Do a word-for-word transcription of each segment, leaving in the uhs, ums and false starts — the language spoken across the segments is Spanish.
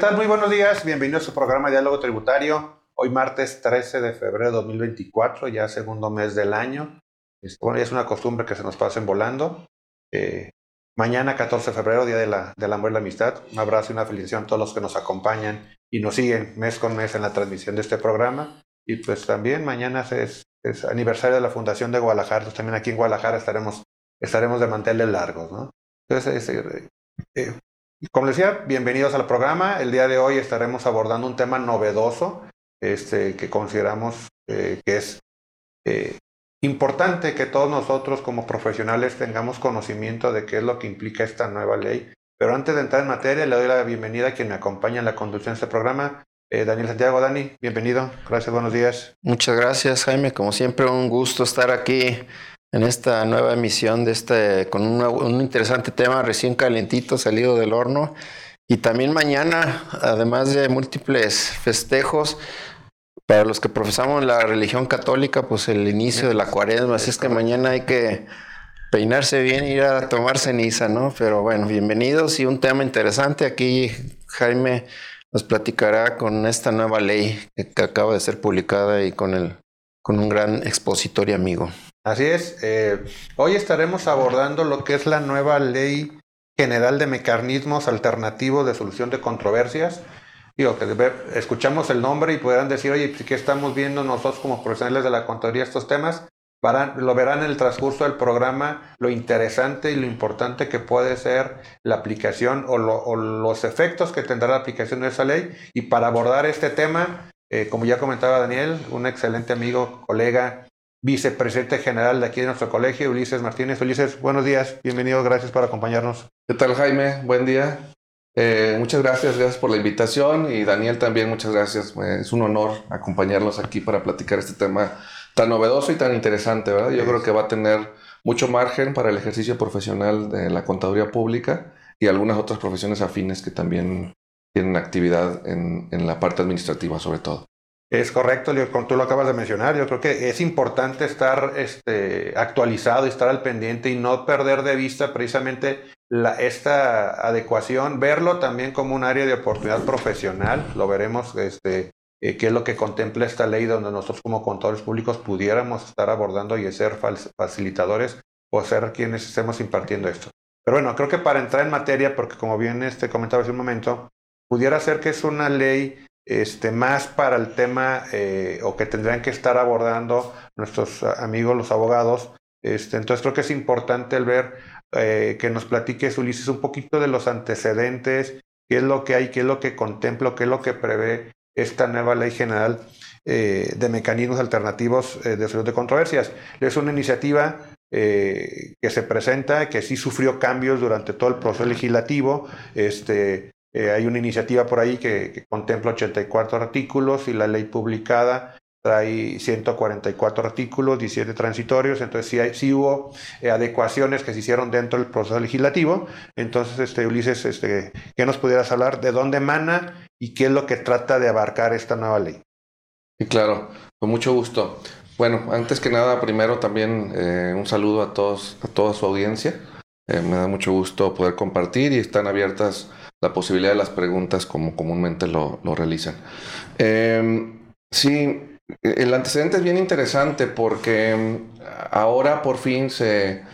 tal? Muy buenos días, bienvenidos a su programa Diálogo Tributario. Hoy martes trece de febrero de dos mil veinticuatro, ya segundo mes del año. Bueno, ya es una costumbre que se nos pasen volando. Eh, mañana catorce de febrero, Día de la, del Amor y la Amistad. Un abrazo y una felicitación a todos los que nos acompañan y nos siguen mes con mes en la transmisión de este programa. Y pues también mañana es, es aniversario de la Fundación de Guadalajara. Entonces también aquí en Guadalajara estaremos, estaremos de manteles largos, ¿no? Entonces, eh, eh, como les decía, bienvenidos al programa. El día de hoy estaremos abordando un tema novedoso este, que consideramos eh, que es eh, importante que todos nosotros como profesionales tengamos conocimiento de qué es lo que implica esta nueva ley. Pero antes de entrar en materia, le doy la bienvenida a quien me acompaña en la conducción de este programa, eh, Daniel Santiago. Dani, bienvenido. Gracias, buenos días. Muchas gracias, Jaime. Como siempre, un gusto estar aquí en esta nueva emisión de este, con un, nuevo, un interesante tema recién calentito, salido del horno. Y también mañana, además de múltiples festejos, para los que profesamos la religión católica, pues el inicio de la cuaresma. Así es que mañana hay que peinarse bien, ir a tomar ceniza, ¿no? Pero bueno, bienvenidos y un tema interesante. Aquí Jaime nos platicará con esta nueva ley que acaba de ser publicada y con, el, con un gran expositor y amigo. Así es, eh, hoy estaremos abordando lo que es la nueva Ley General de Mecanismos Alternativos de Solución de Controversias. Digo, que escuchamos el nombre y podrán decir, oye, ¿qué estamos viendo nosotros como profesionales de la contaduría estos temas? Para, lo verán en el transcurso del programa, lo interesante y lo importante que puede ser la aplicación o, lo, o los efectos que tendrá la aplicación de esa ley. Y para abordar este tema, eh, como ya comentaba Daniel, un excelente amigo, colega, vicepresidente general de aquí de nuestro colegio, Ulises Martínez. Ulises, buenos días, bienvenido, gracias por acompañarnos. ¿Qué tal, Jaime? Buen día. Eh, muchas gracias, gracias por la invitación y Daniel también, muchas gracias. Es un honor acompañarlos aquí para platicar este tema tan novedoso y tan interesante, ¿verdad? Yo sí. creo que va a tener mucho margen para el ejercicio profesional de la contaduría pública y algunas otras profesiones afines que también tienen actividad en, en la parte administrativa sobre todo. Es correcto, como tú lo acabas de mencionar, yo creo que es importante estar este, actualizado y estar al pendiente y no perder de vista precisamente la, esta adecuación, verlo también como un área de oportunidad profesional. Lo veremos este, eh, qué es lo que contempla esta ley donde nosotros como contadores públicos pudiéramos estar abordando y ser facilitadores o ser quienes estemos impartiendo esto. Pero bueno, creo que para entrar en materia, porque como bien este, comentaba hace un momento, pudiera ser que es una ley Este, más para el tema eh, o que tendrían que estar abordando nuestros amigos los abogados. Este, entonces creo que es importante el ver eh, que nos platiques, Ulises, un poquito de los antecedentes, qué es lo que hay, qué es lo que contempla, qué es lo que prevé esta nueva Ley General eh, de Mecanismos Alternativos eh, de Solución de Controversias. Es una iniciativa eh, que se presenta, que sí sufrió cambios durante todo el proceso legislativo. Este, Eh, hay una iniciativa por ahí que, que contempla ochenta y cuatro artículos y la ley publicada trae ciento cuarenta y cuatro artículos, diecisiete transitorios. Entonces sí, hay, sí hubo eh, adecuaciones que se hicieron dentro del proceso legislativo. Entonces, este, Ulises, este, ¿qué nos pudieras hablar? ¿De dónde emana y qué es lo que trata de abarcar esta nueva ley? Sí, claro, con mucho gusto. Bueno, antes que nada, primero también eh, un saludo a todos, a toda su audiencia. Eh, me da mucho gusto poder compartir y están abiertas la posibilidad de las preguntas como comúnmente lo, lo realizan. Eh, sí, el antecedente es bien interesante porque ahora por fin se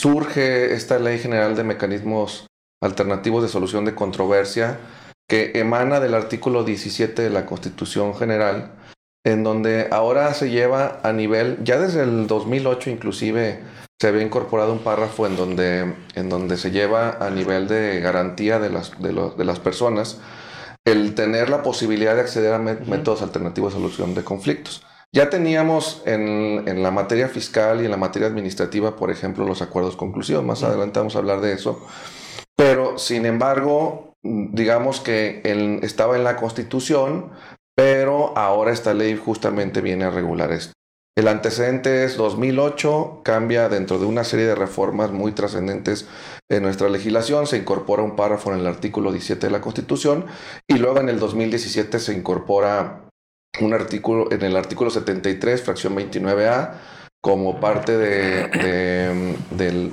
surge esta Ley General de Mecanismos Alternativos de Solución de Controversia que emana del artículo diecisiete de la Constitución General, en donde ahora se lleva a nivel, ya desde el dos mil ocho inclusive, se había incorporado un párrafo en donde, en donde se lleva a nivel de garantía de las, de lo, de las personas el tener la posibilidad de acceder a uh-huh. métodos alternativos de solución de conflictos. Ya teníamos en, en la materia fiscal y en la materia administrativa, por ejemplo, los acuerdos conclusivos. Más uh-huh. adelante vamos a hablar de eso. Pero, sin embargo, digamos que en, estaba en la Constitución, pero ahora esta ley justamente viene a regular esto. El antecedente es dos mil ocho, cambia dentro de una serie de reformas muy trascendentes en nuestra legislación, se incorpora un párrafo en el artículo diecisiete de la Constitución y luego en el dos mil diecisiete se incorpora un artículo en el artículo setenta y tres, fracción veintinueve A, como parte de, de, de,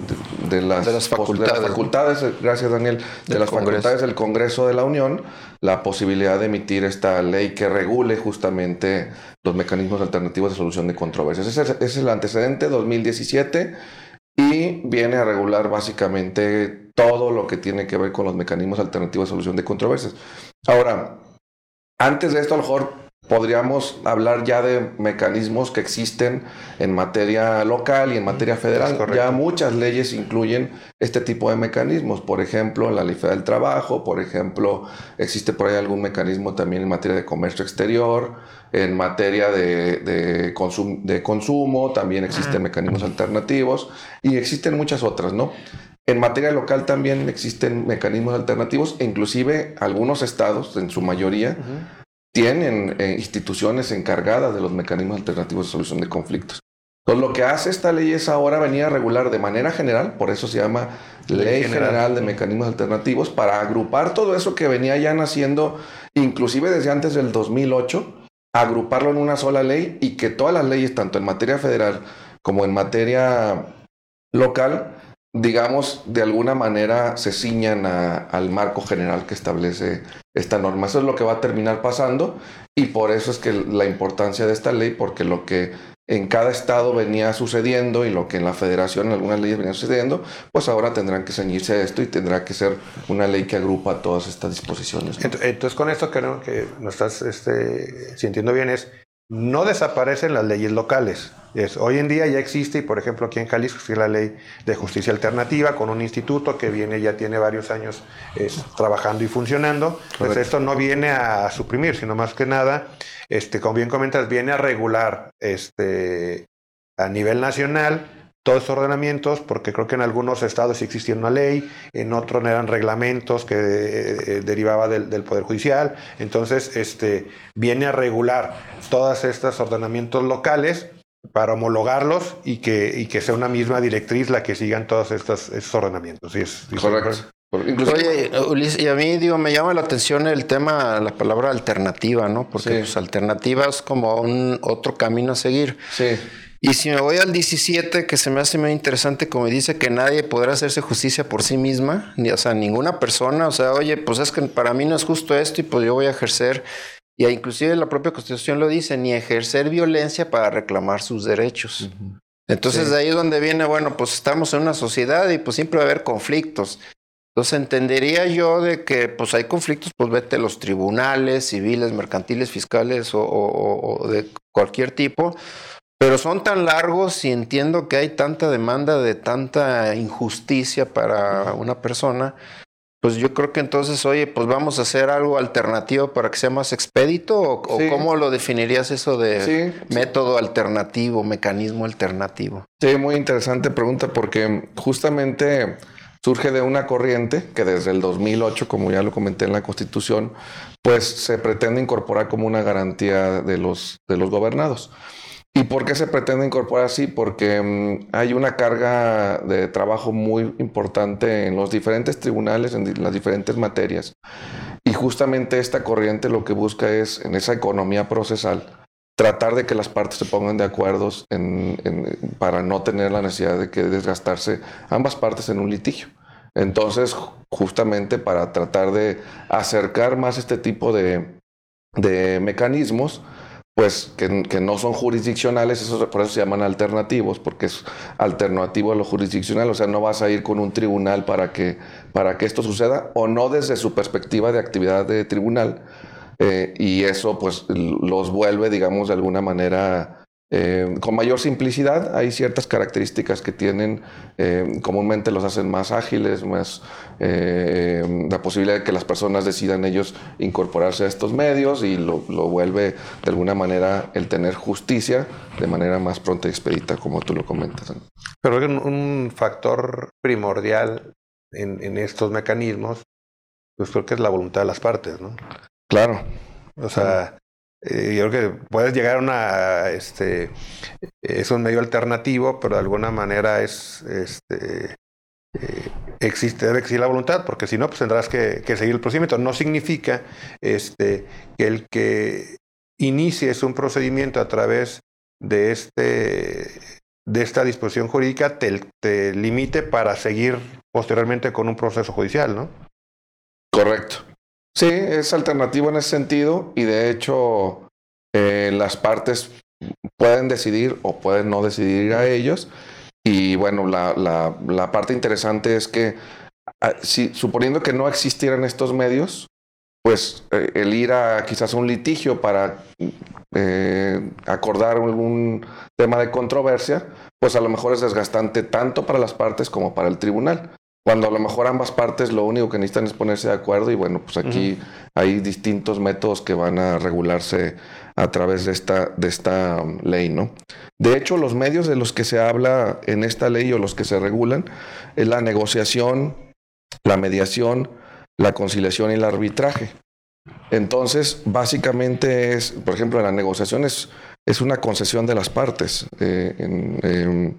de, las, de, las, facultades. de las facultades, gracias Daniel, de, de las Congreso. facultades del Congreso de la Unión, la posibilidad de emitir esta ley que regule justamente los mecanismos alternativos de solución de controversias. Ese es, ese es el antecedente dos mil diecisiete y viene a regular básicamente todo lo que tiene que ver con los mecanismos alternativos de solución de controversias. Ahora, antes de esto, a lo mejor podríamos hablar ya de mecanismos que existen en materia local y en materia federal. Ya muchas leyes incluyen este tipo de mecanismos. Por ejemplo, la Ley Federal del Trabajo, por ejemplo, existe por ahí algún mecanismo también en materia de comercio exterior, en materia de, de, consum- de consumo, también existen mecanismos alternativos y existen muchas otras, ¿no? En materia local también existen mecanismos alternativos e inclusive algunos estados, en su mayoría, uh-huh. tienen eh, instituciones encargadas de los mecanismos alternativos de solución de conflictos. Entonces, lo que hace esta ley es ahora venir a regular de manera general, por eso se llama Ley General de Mecanismos Alternativos, para agrupar todo eso que venía ya naciendo, inclusive desde antes del dos mil ocho, agruparlo en una sola ley y que todas las leyes, tanto en materia federal como en materia local, digamos, de alguna manera se ciñan a, al marco general que establece esta norma. Eso es lo que va a terminar pasando y por eso es que la importancia de esta ley, porque lo que en cada estado venía sucediendo y lo que en la federación en algunas leyes venía sucediendo, pues ahora tendrán que ceñirse a esto y tendrá que ser una ley que agrupa todas estas disposiciones, ¿no? Entonces, con esto que, no, que nos estás este, sintiendo bien es, no desaparecen las leyes locales. Es, hoy en día ya existe, y por ejemplo aquí en Jalisco existe la Ley de Justicia Alternativa con un instituto que viene, ya tiene varios años eh, trabajando y funcionando. Pues esto no viene a suprimir, sino más que nada, este, como bien comentas, viene a regular este, a nivel nacional todos esos ordenamientos, porque creo que en algunos estados existía una ley, en otros eran reglamentos que eh, derivaba del, del Poder Judicial. Entonces, este, viene a regular todos estos ordenamientos locales para homologarlos y que, y que sea una misma directriz la que sigan todos estos, estos ordenamientos. Sí, es, sí, correcto. Sí. Incluso... Oye, Ulises, y a mí digo, me llama la atención el tema, la palabra alternativa, ¿no? Porque sí. pues, alternativa es como un otro camino a seguir. Sí. Y si me voy al diecisiete, que se me hace muy interesante, como dice que nadie podrá hacerse justicia por sí misma, ni, o sea, ninguna persona, o sea, oye, pues es que para mí no es justo esto y pues yo voy a ejercer, y inclusive la propia Constitución lo dice, ni ejercer violencia para reclamar sus derechos. Uh-huh. Entonces, sí. de ahí es donde viene, bueno, pues estamos en una sociedad y pues siempre va a haber conflictos. Entonces, entendería yo de que pues hay conflictos, pues vete a los tribunales civiles, mercantiles, fiscales o, o, o de cualquier tipo, pero son tan largos y entiendo que hay tanta demanda de tanta injusticia para una persona, pues yo creo que entonces, oye, pues vamos a hacer algo alternativo para que sea más expedito, o, sí. ¿o cómo lo definirías eso de sí, método sí. alternativo, mecanismo alternativo? Sí, muy interesante pregunta, porque justamente surge de una corriente que desde el dos mil ocho, como ya lo comenté en la Constitución, pues se pretende incorporar como una garantía de los, de los gobernados. ¿Y por qué se pretende incorporar así? Porque um, hay una carga de trabajo muy importante en los diferentes tribunales, en di- las diferentes materias. Y justamente esta corriente lo que busca es, en esa economía procesal, tratar de que las partes se pongan de acuerdo en, en, para no tener la necesidad de que desgastarse ambas partes en un litigio. Entonces, justamente para tratar de acercar más este tipo de, de mecanismos, pues que, que no son jurisdiccionales, eso, por eso se llaman alternativos, porque es alternativo a lo jurisdiccional, o sea, no vas a ir con un tribunal para que, para que esto suceda, o no desde su perspectiva de actividad de tribunal, eh, y eso pues los vuelve, digamos, de alguna manera... Eh, con mayor simplicidad. Hay ciertas características que tienen, eh, comúnmente los hacen más ágiles, más eh, la posibilidad de que las personas decidan ellos incorporarse a estos medios y lo, lo vuelve de alguna manera el tener justicia de manera más pronta y expedita, como tú lo comentas. Pero un factor primordial en, en estos mecanismos, pues creo que es la voluntad de las partes, ¿no? Claro. O sea... Eh, yo creo que puedes llegar a una, este, es un medio alternativo, pero de alguna manera es, este, eh, existe, debe existir la voluntad, porque si no, pues tendrás que, que seguir el procedimiento. No significa, este, que el que inicies un procedimiento a través de este de esta disposición jurídica te, te limite para seguir posteriormente con un proceso judicial, ¿no? Correcto. Sí, es alternativo en ese sentido y de hecho eh, las partes pueden decidir o pueden no decidir a ellos. Y bueno, la, la, la parte interesante es que si, suponiendo que no existieran estos medios, pues eh, el ir a quizás un litigio para eh, acordar algún tema de controversia, pues a lo mejor es desgastante tanto para las partes como para el tribunal, cuando a lo mejor ambas partes lo único que necesitan es ponerse de acuerdo. Y bueno, pues aquí uh-huh. hay distintos métodos que van a regularse a través de esta, de esta ley, ¿no? De hecho, los medios de los que se habla en esta ley o los que se regulan es la negociación, la mediación, la conciliación y el arbitraje. Entonces, básicamente es, por ejemplo, la negociación es, es una concesión de las partes, eh, en, eh,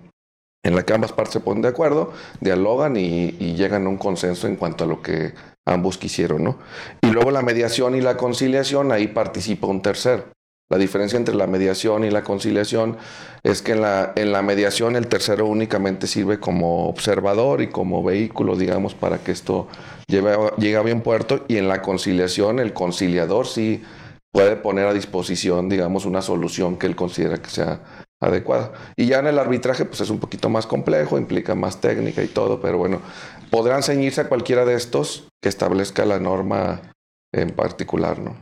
en la que ambas partes se ponen de acuerdo, dialogan y, y llegan a un consenso en cuanto a lo que ambos quisieron, ¿no? Y luego la mediación y la conciliación, ahí participa un tercero. La diferencia entre la mediación y la conciliación es que en la, en la mediación el tercero únicamente sirve como observador y como vehículo, digamos, para que esto lleve a, llegue a bien puerto, y en la conciliación el conciliador sí puede poner a disposición, digamos, una solución que él considera que sea adecuada. Y ya en el arbitraje pues es un poquito más complejo, implica más técnica y todo, pero bueno, podrán ceñirse a cualquiera de estos que establezca la norma en particular, ¿no?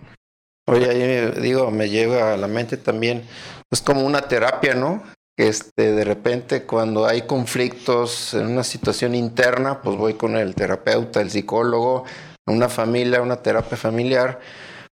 Oye, ahí digo, me llega a la mente también, pues como una terapia, ¿no? Que este, de repente cuando hay conflictos en una situación interna, pues voy con el terapeuta, el psicólogo, una familia, una terapia familiar.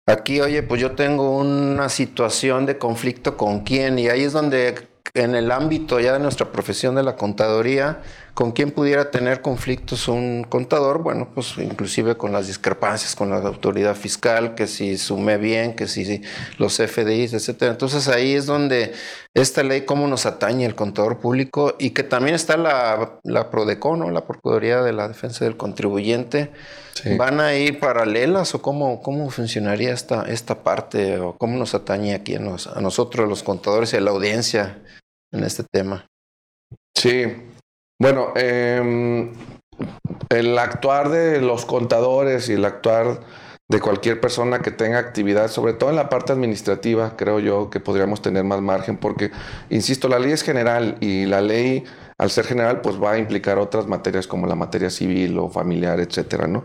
Aquí, oye, pues yo tengo una situación de conflicto con quién, y ahí es donde en el ámbito ya de nuestra profesión de la contaduría, con quién pudiera tener conflictos un contador, bueno, pues inclusive con las discrepancias, con la autoridad fiscal, que si sumé bien, que si los F D Is, etcétera. Entonces ahí es donde esta ley cómo nos atañe el contador público, y que también está la, la PRODECON, ¿no? La Procuraduría de la Defensa del Contribuyente. Sí. ¿Van a ir paralelas o cómo, cómo funcionaría esta, esta parte o cómo nos atañe aquí a, nos, a nosotros los contadores y a la audiencia en este tema? Sí, bueno, eh, el actuar de los contadores y el actuar de cualquier persona que tenga actividad, sobre todo en la parte administrativa, creo yo que podríamos tener más margen porque, insisto, la ley es general y la ley, al ser general, pues va a implicar otras materias como la materia civil o familiar, etcétera, ¿no?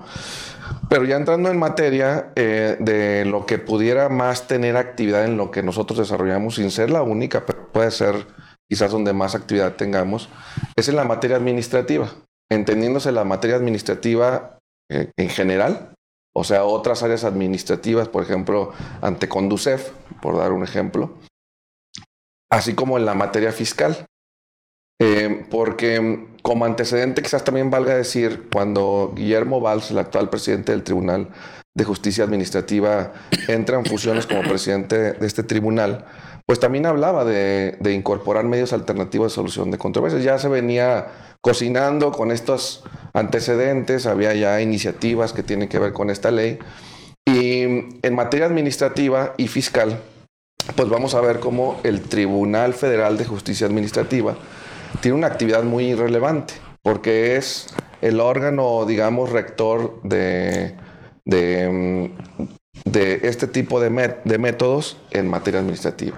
Pero ya entrando en materia eh, de lo que pudiera más tener actividad en lo que nosotros desarrollamos, sin ser la única, pero puede ser quizás donde más actividad tengamos, es en la materia administrativa, entendiéndose la materia administrativa eh, en general, o sea, otras áreas administrativas, por ejemplo, ante Conducef, por dar un ejemplo, así como en la materia fiscal. Eh, porque como antecedente quizás también valga decir, cuando Guillermo Valls, el actual presidente del Tribunal de Justicia Administrativa, entra en funciones como presidente de este tribunal, pues también hablaba de, de incorporar medios alternativos de solución de controversias. Ya se venía cocinando con estos antecedentes, había ya iniciativas que tienen que ver con esta ley. Y en materia administrativa y fiscal, pues vamos a ver cómo el Tribunal Federal de Justicia Administrativa tiene una actividad muy relevante, porque es el órgano, digamos, rector de, de, de este tipo de, met, de métodos en materia administrativa.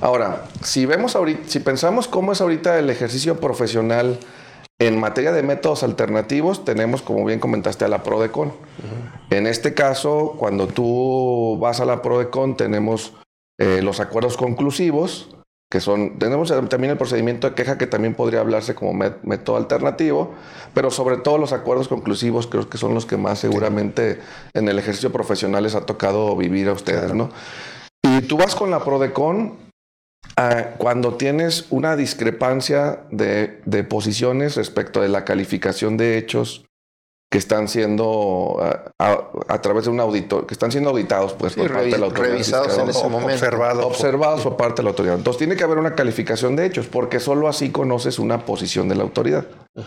Ahora, si vemos ahorita, si pensamos cómo es ahorita el ejercicio profesional en materia de métodos alternativos, tenemos, como bien comentaste, a la PRODECON. Uh-huh. En este caso, cuando tú vas a la PRODECON, tenemos eh, los acuerdos conclusivos, que son, tenemos también el procedimiento de queja, que también podría hablarse como método alternativo, pero sobre todo los acuerdos conclusivos creo que son los que más seguramente en el ejercicio profesional les ha tocado vivir a ustedes, ¿no? Y tú vas con la PRODECON a, cuando tienes una discrepancia de, de posiciones respecto de la calificación de hechos que están siendo a, a, a través de un auditor, que están siendo auditados, pues, sí, por parte de la autoridad. Revisados fiscal, en ese momento. Observados, observados por parte de la autoridad. Entonces tiene que haber una calificación de hechos, porque solo así conoces una posición de la autoridad. Uh-huh.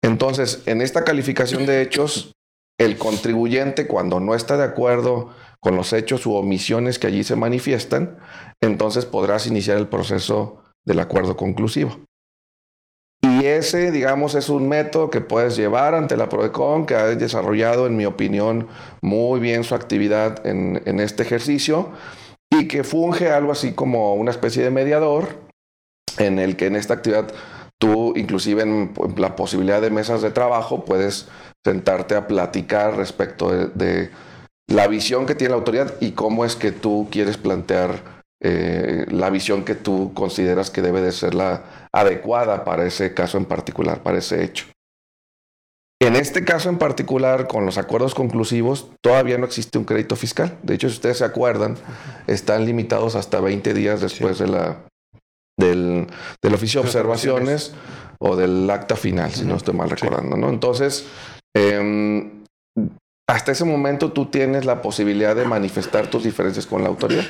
Entonces, en esta calificación de hechos, el contribuyente, cuando no está de acuerdo con los hechos u omisiones que allí se manifiestan, entonces podrás iniciar el proceso del acuerdo conclusivo. Y ese, digamos, es un método que puedes llevar ante la PRODECON, que ha desarrollado, en mi opinión, muy bien su actividad en, en este ejercicio, y que funge algo así como una especie de mediador, en el que en esta actividad tú, inclusive en la posibilidad de mesas de trabajo, puedes sentarte a platicar respecto de, de la visión que tiene la autoridad y cómo es que tú quieres plantear Eh, la visión que tú consideras que debe de ser la adecuada para ese caso en particular, para ese hecho. En este caso en particular, con los acuerdos conclusivos, todavía no existe un crédito fiscal. De hecho, si ustedes se acuerdan, están limitados hasta veinte días después sí. de la, del, del oficio de observaciones o del acta final, si uh-huh. no estoy mal recordando, sí. ¿no? Entonces, eh, hasta ese momento tú tienes la posibilidad de manifestar tus diferencias con la autoridad.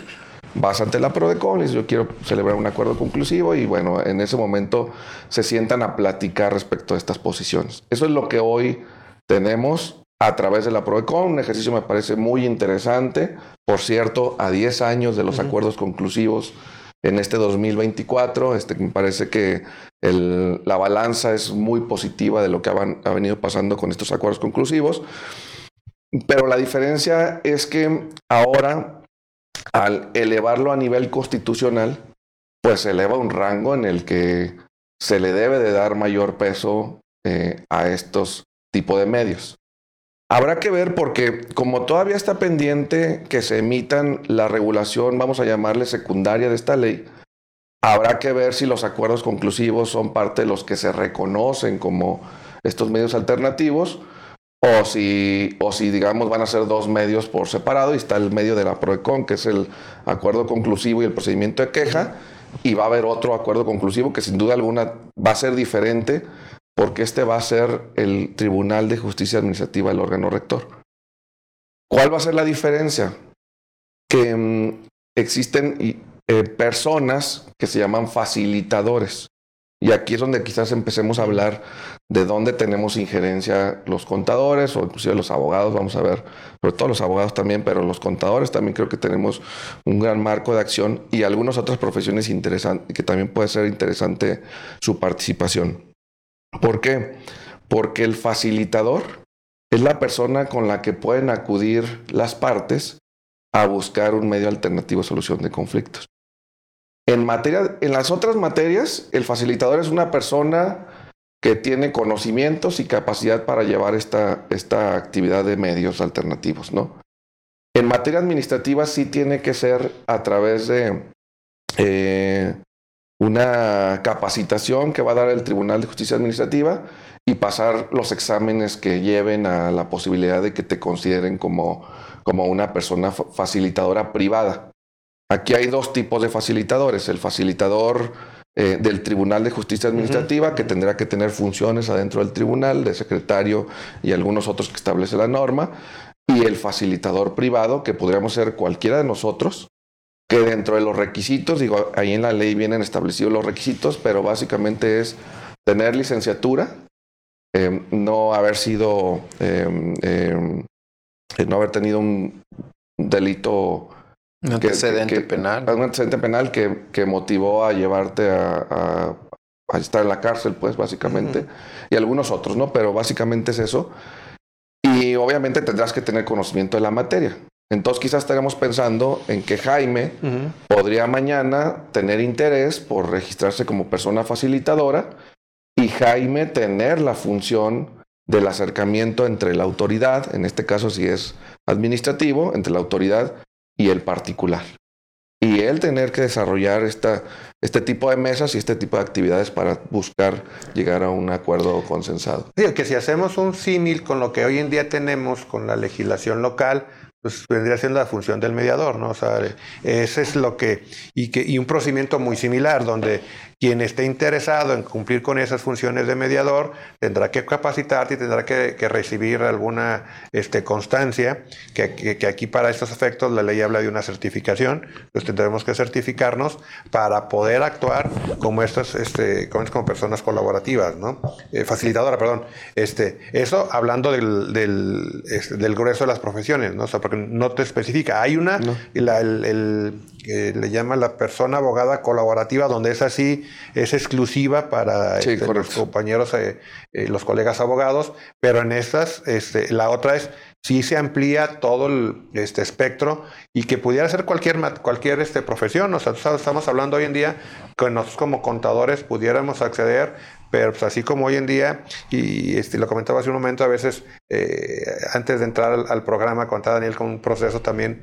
Vas ante la PRODECON y dices, yo quiero celebrar un acuerdo conclusivo, y bueno, en ese momento se sientan a platicar respecto a estas posiciones. Eso es lo que hoy tenemos a través de la PRODECON. Un ejercicio me parece muy interesante. Por cierto, a diez años de los uh-huh. acuerdos conclusivos en este dos mil veinticuatro, este, me parece que el, la balanza es muy positiva de lo que ha, ha venido pasando con estos acuerdos conclusivos. Pero la diferencia es que ahora, al elevarlo a nivel constitucional, pues se eleva un rango en el que se le debe de dar mayor peso eh, a estos tipos de medios. Habrá que ver, porque como todavía está pendiente que se emitan la regulación, vamos a llamarle secundaria, de esta ley, habrá que ver si los acuerdos conclusivos son parte de los que se reconocen como estos medios alternativos, O si, o si, digamos, van a ser dos medios por separado, y está el medio de la PRODECON, que es el acuerdo conclusivo y el procedimiento de queja, y va a haber otro acuerdo conclusivo que sin duda alguna va a ser diferente, porque este va a ser el Tribunal de Justicia Administrativa, el órgano rector. ¿Cuál va a ser la diferencia? Que um, existen eh, personas que se llaman facilitadores. Y aquí es donde quizás empecemos a hablar de dónde tenemos injerencia los contadores, o inclusive los abogados. Vamos a ver, sobre todo los abogados también, pero los contadores también creo que tenemos un gran marco de acción, y algunas otras profesiones interesantes que también puede ser interesante su participación. ¿Por qué? Porque el facilitador es la persona con la que pueden acudir las partes a buscar un medio alternativo de solución de conflictos. En materia, en las otras materias, el facilitador es una persona que tiene conocimientos y capacidad para llevar esta, esta actividad de medios alternativos, ¿no? En materia administrativa sí tiene que ser a través de eh, una capacitación que va a dar el Tribunal de Justicia Administrativa, y pasar los exámenes que lleven a la posibilidad de que te consideren como, como una persona facilitadora privada. Aquí hay dos tipos de facilitadores. El facilitador eh, del Tribunal de Justicia Administrativa, uh-huh. que tendrá que tener funciones adentro del tribunal, de secretario y algunos otros que establece la norma. Y el facilitador privado, que podríamos ser cualquiera de nosotros, que dentro de los requisitos, digo, ahí en la ley vienen establecidos los requisitos, pero básicamente es tener licenciatura, eh, no haber sido, eh, eh, no haber tenido un delito... Un antecedente que, que, penal. Un antecedente penal que, que motivó a llevarte a, a, a estar en la cárcel, pues, básicamente. Uh-huh. Y algunos otros, ¿no? Pero básicamente es eso. Y obviamente tendrás que tener conocimiento de la materia. Entonces, quizás estaremos pensando en que Jaime uh-huh. podría mañana tener interés por registrarse como persona facilitadora, y Jaime tener la función del acercamiento entre la autoridad, en este caso si es administrativo, entre la autoridad y el particular. Y él tener que desarrollar esta, este tipo de mesas y este tipo de actividades para buscar llegar a un acuerdo consensado. Digo que si hacemos un símil con lo que hoy en día tenemos con la legislación local, pues vendría siendo la función del mediador, ¿no? O sea, ese es lo que y, que... y un procedimiento muy similar, donde quien esté interesado en cumplir con esas funciones de mediador tendrá que capacitarte y tendrá que, que recibir alguna este, constancia, que, que, que aquí para estos efectos la ley habla de una certificación. Entonces tendremos que certificarnos para poder actuar como estas, este, como, como personas colaborativas, ¿no? Eh, facilitadora, perdón. Este, eso hablando del, del, este, del grueso de las profesiones, ¿no? O sea, porque no te especifica. Hay una, no. la, el, el, eh, le llama la persona abogada colaborativa, donde es así es exclusiva para sí, este, los compañeros, eh, eh, los colegas abogados, pero en estas, este, la otra es sí se amplía todo el este espectro y que pudiera ser cualquier cualquier este, profesión. O sea, estamos hablando hoy en día que nosotros como contadores pudiéramos acceder, pero pues así como hoy en día, y este, lo comentaba hace un momento, a veces eh, antes de entrar al, al programa contaba Daniel con un proceso también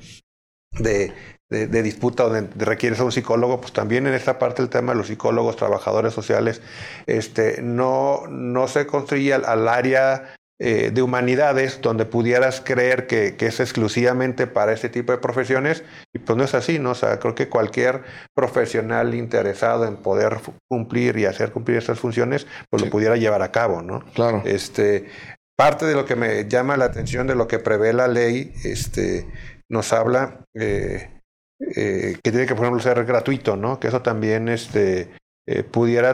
de, de, de disputa donde requieres a un psicólogo, pues también en esta parte el tema de los psicólogos, trabajadores sociales, este no, no se construye al, al área eh, de humanidades donde pudieras creer que, que es exclusivamente para este tipo de profesiones, y pues no es así, ¿no? O sea, creo que cualquier profesional interesado en poder cumplir y hacer cumplir estas funciones, pues sí. lo pudiera llevar a cabo, ¿no? Claro. Este, parte de lo que me llama la atención de lo que prevé la ley, este... nos habla eh, eh, que tiene que, por ejemplo, ser gratuito, ¿no? Que eso también este, eh, pudiera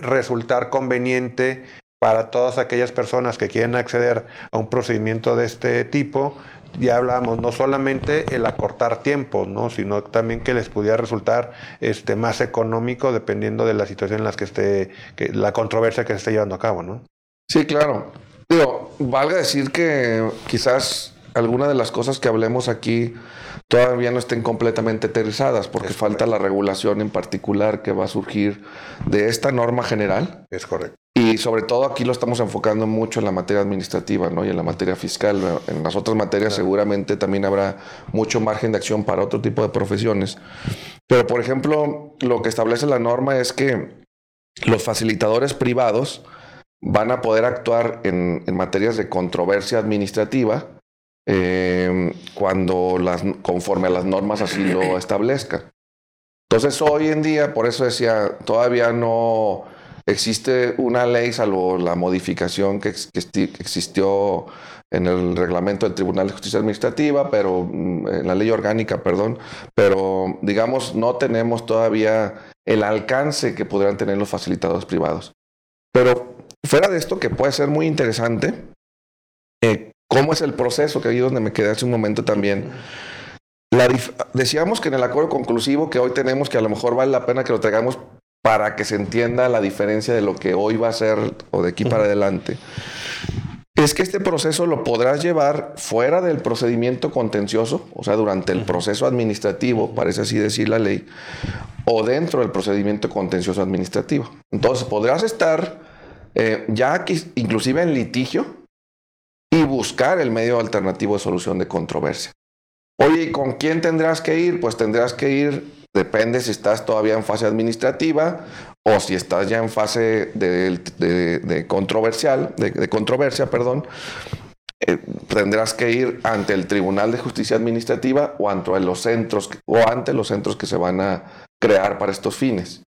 resultar conveniente para todas aquellas personas que quieren acceder a un procedimiento de este tipo. Ya hablamos, no solamente el acortar tiempos, ¿no? Sino también que les pudiera resultar este, más económico dependiendo de la situación en la que esté, que, la controversia que se esté llevando a cabo, ¿no? Sí, claro. Digo, valga decir que quizás algunas de las cosas que hablemos aquí todavía no estén completamente aterrizadas porque es falta correcto. La regulación en particular que va a surgir de esta norma general. Es correcto. Y sobre todo aquí lo estamos enfocando mucho en la materia administrativa, ¿no? Y en la materia fiscal. En las otras materias claro. seguramente también habrá mucho margen de acción para otro tipo de profesiones. Pero, por ejemplo, lo que establece la norma es que los facilitadores privados van a poder actuar en, en materias de controversia administrativa Eh, cuando las conforme a las normas así lo establezca. Entonces hoy en día, por eso decía, todavía no existe una ley salvo la modificación que, ex, que existió en el reglamento del Tribunal de Justicia Administrativa, pero en la ley orgánica, perdón, pero digamos no tenemos todavía el alcance que podrían tener los facilitadores privados. Pero fuera de esto, que puede ser muy interesante, eh, ¿cómo es el proceso? Que ahí donde me quedé hace un momento también. La dif- decíamos que en el acuerdo conclusivo que hoy tenemos, que a lo mejor vale la pena que lo traigamos para que se entienda la diferencia de lo que hoy va a ser o de aquí para adelante, es que este proceso lo podrás llevar fuera del procedimiento contencioso, o sea, durante el proceso administrativo, parece así decir la ley, o dentro del procedimiento contencioso administrativo. Entonces podrás estar eh, ya aquí, inclusive en litigio, y buscar el medio alternativo de solución de controversia. Oye, ¿y con quién tendrás que ir? Pues tendrás que ir, depende si estás todavía en fase administrativa o si estás ya en fase de, de, de controversial, de, de controversia, perdón, eh, tendrás que ir ante el Tribunal de Justicia Administrativa o ante los centros o ante los centros que se van a crear para estos fines.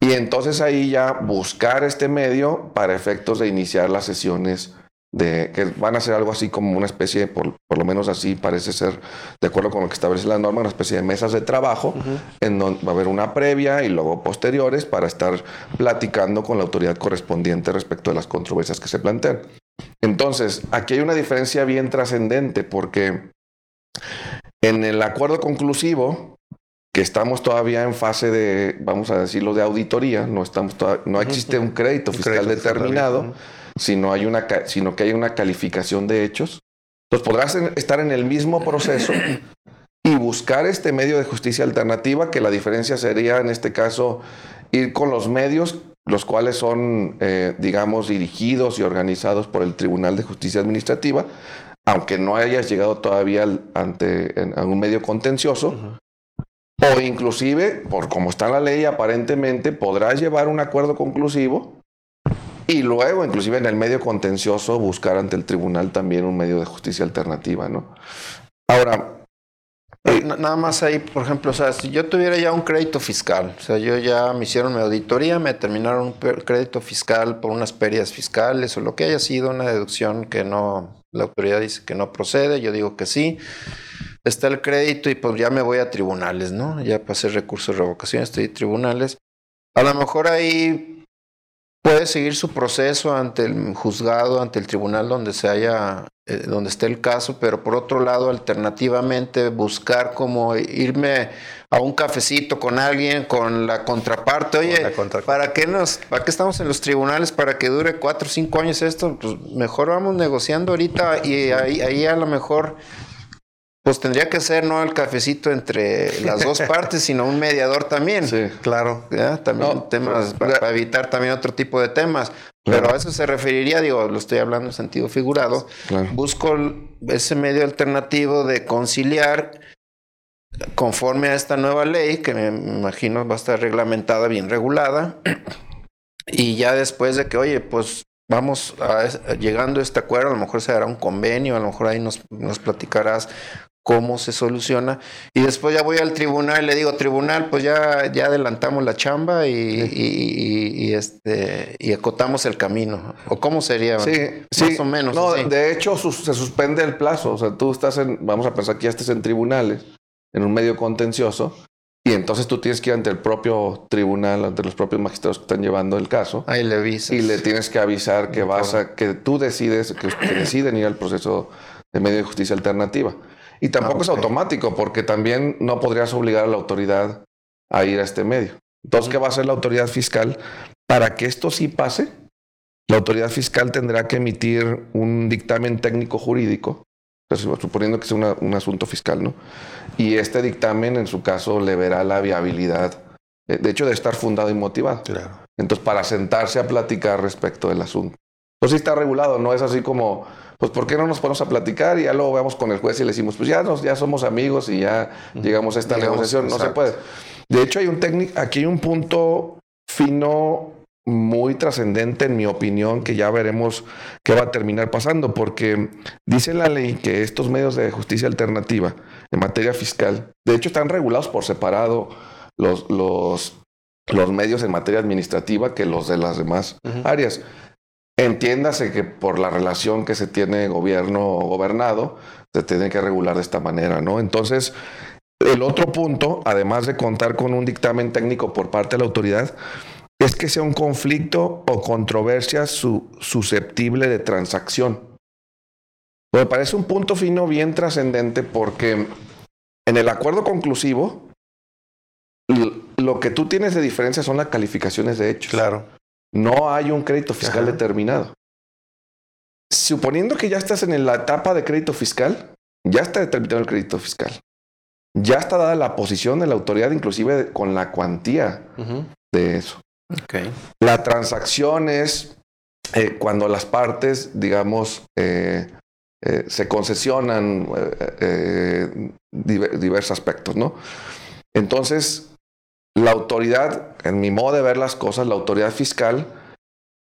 Y entonces ahí ya buscar este medio para efectos de iniciar las sesiones de que van a hacer algo así como una especie, por, por lo menos así parece ser, de acuerdo con lo que establece la norma, una especie de mesas de trabajo, uh-huh. en donde va a haber una previa y luego posteriores para estar platicando con la autoridad correspondiente respecto de las controversias que se plantean. Entonces, aquí hay una diferencia bien trascendente porque en el acuerdo conclusivo, que estamos todavía en fase de, vamos a decirlo, de auditoría, no estamos todavía, no existe un crédito fiscal un crédito determinado, fiscal, ¿no? sino, hay una, sino que hay una calificación de hechos. Entonces podrás estar en el mismo proceso y buscar este medio de justicia alternativa, que la diferencia sería, en este caso, ir con los medios, los cuales son, eh, digamos, dirigidos y organizados por el Tribunal de Justicia Administrativa, aunque no hayas llegado todavía al, ante, en, a un medio contencioso, uh-huh. O inclusive, por como está la ley, aparentemente podrás llevar un acuerdo conclusivo y luego, inclusive en el medio contencioso, buscar ante el tribunal también un medio de justicia alternativa, ¿no? Ahora, eh, nada más ahí, por ejemplo, o sea, si yo tuviera ya un crédito fiscal, o sea, yo ya me hicieron mi auditoría, me terminaron un crédito fiscal por unas pérdidas fiscales o lo que haya sido, una deducción que no, la autoridad dice que no procede, yo digo que sí. Está el crédito y pues ya me voy a tribunales, ¿no? Ya pasé recursos de revocación, estoy en tribunales. A lo mejor ahí puede seguir su proceso ante el juzgado, ante el tribunal donde se haya, eh, donde esté el caso, pero por otro lado, alternativamente, buscar como irme a un cafecito con alguien, con la contraparte. Oye, la contraparte. ¿para qué nos, para qué estamos en los tribunales? ¿Para que dure cuatro o cinco años esto? Pues mejor vamos negociando ahorita y ahí, ahí a lo mejor... Pues tendría que ser no el cafecito entre las dos partes, sino un mediador también. Sí, claro. ¿Ya? También no, temas, para, para evitar también otro tipo de temas. Claro. Pero a eso se referiría, digo, lo estoy hablando en sentido figurado. Claro. Busco ese medio alternativo de conciliar conforme a esta nueva ley, que me imagino va a estar reglamentada, bien regulada. Y ya después de que, oye, pues... Vamos a, a, llegando a este acuerdo, a lo mejor se hará un convenio, a lo mejor ahí nos, nos platicarás cómo se soluciona. Y después ya voy al tribunal y le digo, tribunal, pues ya, ya adelantamos la chamba y, sí. y, y, y, este, y acotamos el camino. ¿O cómo sería? Sí, más sí. o menos. No, así. De hecho, su, se suspende el plazo. O sea, tú estás en, vamos a pensar que ya estés en tribunales, en un medio contencioso. Y entonces tú tienes que ir ante el propio tribunal, ante los propios magistrados que están llevando el caso. Ahí le avisas. Y le tienes que avisar que vas a, que tú decides, que, que deciden ir al proceso de medio de justicia alternativa. Y tampoco ah, okay. es automático, porque también no podrías obligar a la autoridad a ir a este medio. Entonces, ¿qué va a hacer la autoridad fiscal? Para que esto sí pase, la autoridad fiscal tendrá que emitir un dictamen técnico jurídico, suponiendo que sea una, un asunto fiscal, ¿no? Y este dictamen, en su caso, le verá la viabilidad, de hecho, de estar fundado y motivado. Claro. Entonces, para sentarse a platicar respecto del asunto. Pues sí está regulado, no es así como, pues, ¿por qué no nos ponemos a platicar? Y ya luego vamos con el juez y le decimos, pues ya, nos, ya somos amigos y ya uh-huh. llegamos a esta llegamos, negociación. Exacto. No se puede. De hecho, hay un técnico, aquí hay un punto fino muy trascendente, en mi opinión, que ya veremos qué va a terminar pasando, porque dice la ley que estos medios de justicia alternativa en materia fiscal, de hecho, están regulados por separado los, los, los medios en materia administrativa que los de las demás uh-huh. áreas. Entiéndase que por la relación que se tiene gobierno-gobernado, se tiene que regular de esta manera, ¿no? Entonces, el otro punto, además de contar con un dictamen técnico por parte de la autoridad, es que sea un conflicto o controversia su, susceptible de transacción. Me parece un punto fino bien trascendente, porque en el acuerdo conclusivo lo que tú tienes de diferencia son las calificaciones de hechos. Claro. No hay un crédito fiscal Ajá. determinado. Suponiendo que ya estás en la etapa de crédito fiscal, ya está determinado el crédito fiscal. Ya está dada la posición de la autoridad, inclusive con la cuantía uh-huh. de eso. Okay. La transacción es eh, cuando las partes, digamos, eh, eh, se concesionan eh, eh, diver, diversos aspectos, ¿no? Entonces, la autoridad, en mi modo de ver las cosas, la autoridad fiscal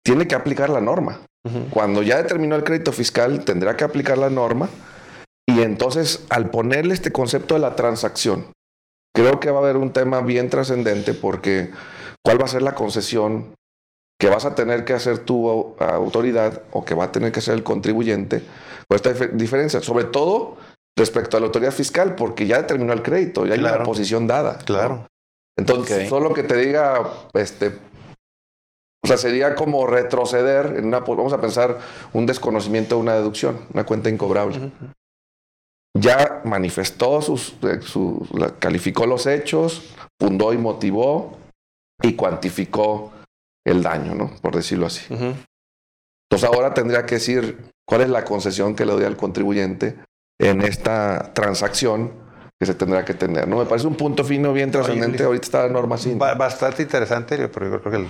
tiene que aplicar la norma. Uh-huh. Cuando ya determinó el crédito fiscal, tendrá que aplicar la norma. Y entonces, al ponerle este concepto de la transacción, creo que va a haber un tema bien trascendente, porque... ¿Cuál va a ser la concesión que vas a tener que hacer tu autoridad o que va a tener que hacer el contribuyente con esta dif- diferencia? Sobre todo respecto a la autoridad fiscal, porque ya determinó el crédito, ya claro. hay una posición dada. Claro. ¿No? Entonces, okay. solo que te diga, este, o sea, sería como retroceder en una, vamos a pensar, un desconocimiento de una deducción, una cuenta incobrable. Uh-huh. Ya manifestó sus, su, la, calificó los hechos, fundó y motivó. Y cuantificó el daño, ¿no? Por decirlo así. Uh-huh. Entonces ahora tendría que decir cuál es la concesión que le doy al contribuyente en esta transacción que se tendrá que tener, ¿no? Me parece un punto fino bien trascendente. Ahorita está la norma así. Bastante interesante, porque yo creo que, el,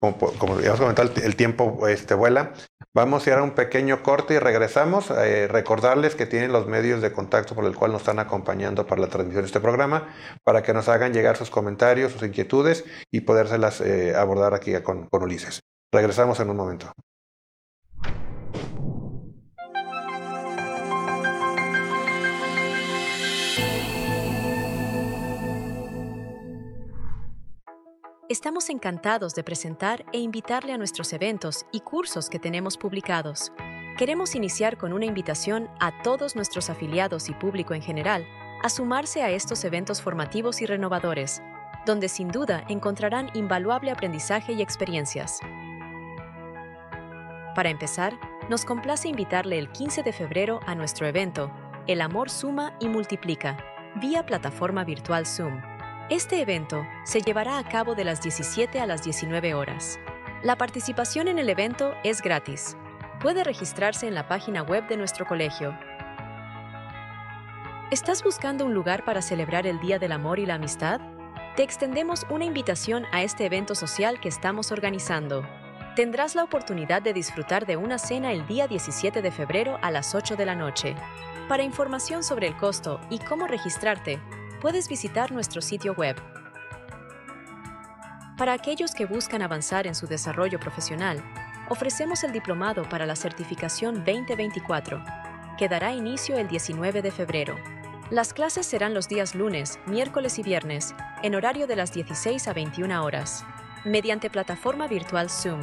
como, como ya hemos comentado, el, el tiempo este, vuela. Vamos a ir a un pequeño corte y regresamos. Eh, recordarles que tienen los medios de contacto por el cual nos están acompañando para la transmisión de este programa, para que nos hagan llegar sus comentarios, sus inquietudes y podérselas eh, abordar aquí con, con Ulises. Regresamos en un momento. Estamos encantados de presentar e invitarle a nuestros eventos y cursos que tenemos publicados. Queremos iniciar con una invitación a todos nuestros afiliados y público en general a sumarse a estos eventos formativos y renovadores, donde sin duda encontrarán invaluable aprendizaje y experiencias. Para empezar, nos complace invitarle el quince de febrero a nuestro evento El Amor Suma y Multiplica, vía plataforma virtual Zoom. Este evento se llevará a cabo de las diecisiete a las diecinueve horas. La participación en el evento es gratis. Puede registrarse en la página web de nuestro colegio. ¿Estás buscando un lugar para celebrar el Día del Amor y la Amistad? Te extendemos una invitación a este evento social que estamos organizando. Tendrás la oportunidad de disfrutar de una cena el día diecisiete de febrero a las ocho de la noche. Para información sobre el costo y cómo registrarte, puedes visitar nuestro sitio web. Para aquellos que buscan avanzar en su desarrollo profesional, ofrecemos el diplomado para la certificación veinte veinticuatro, que dará inicio el diecinueve de febrero. Las clases serán los días lunes, miércoles y viernes, en horario de las dieciséis a veintiuna horas, mediante plataforma virtual Zoom.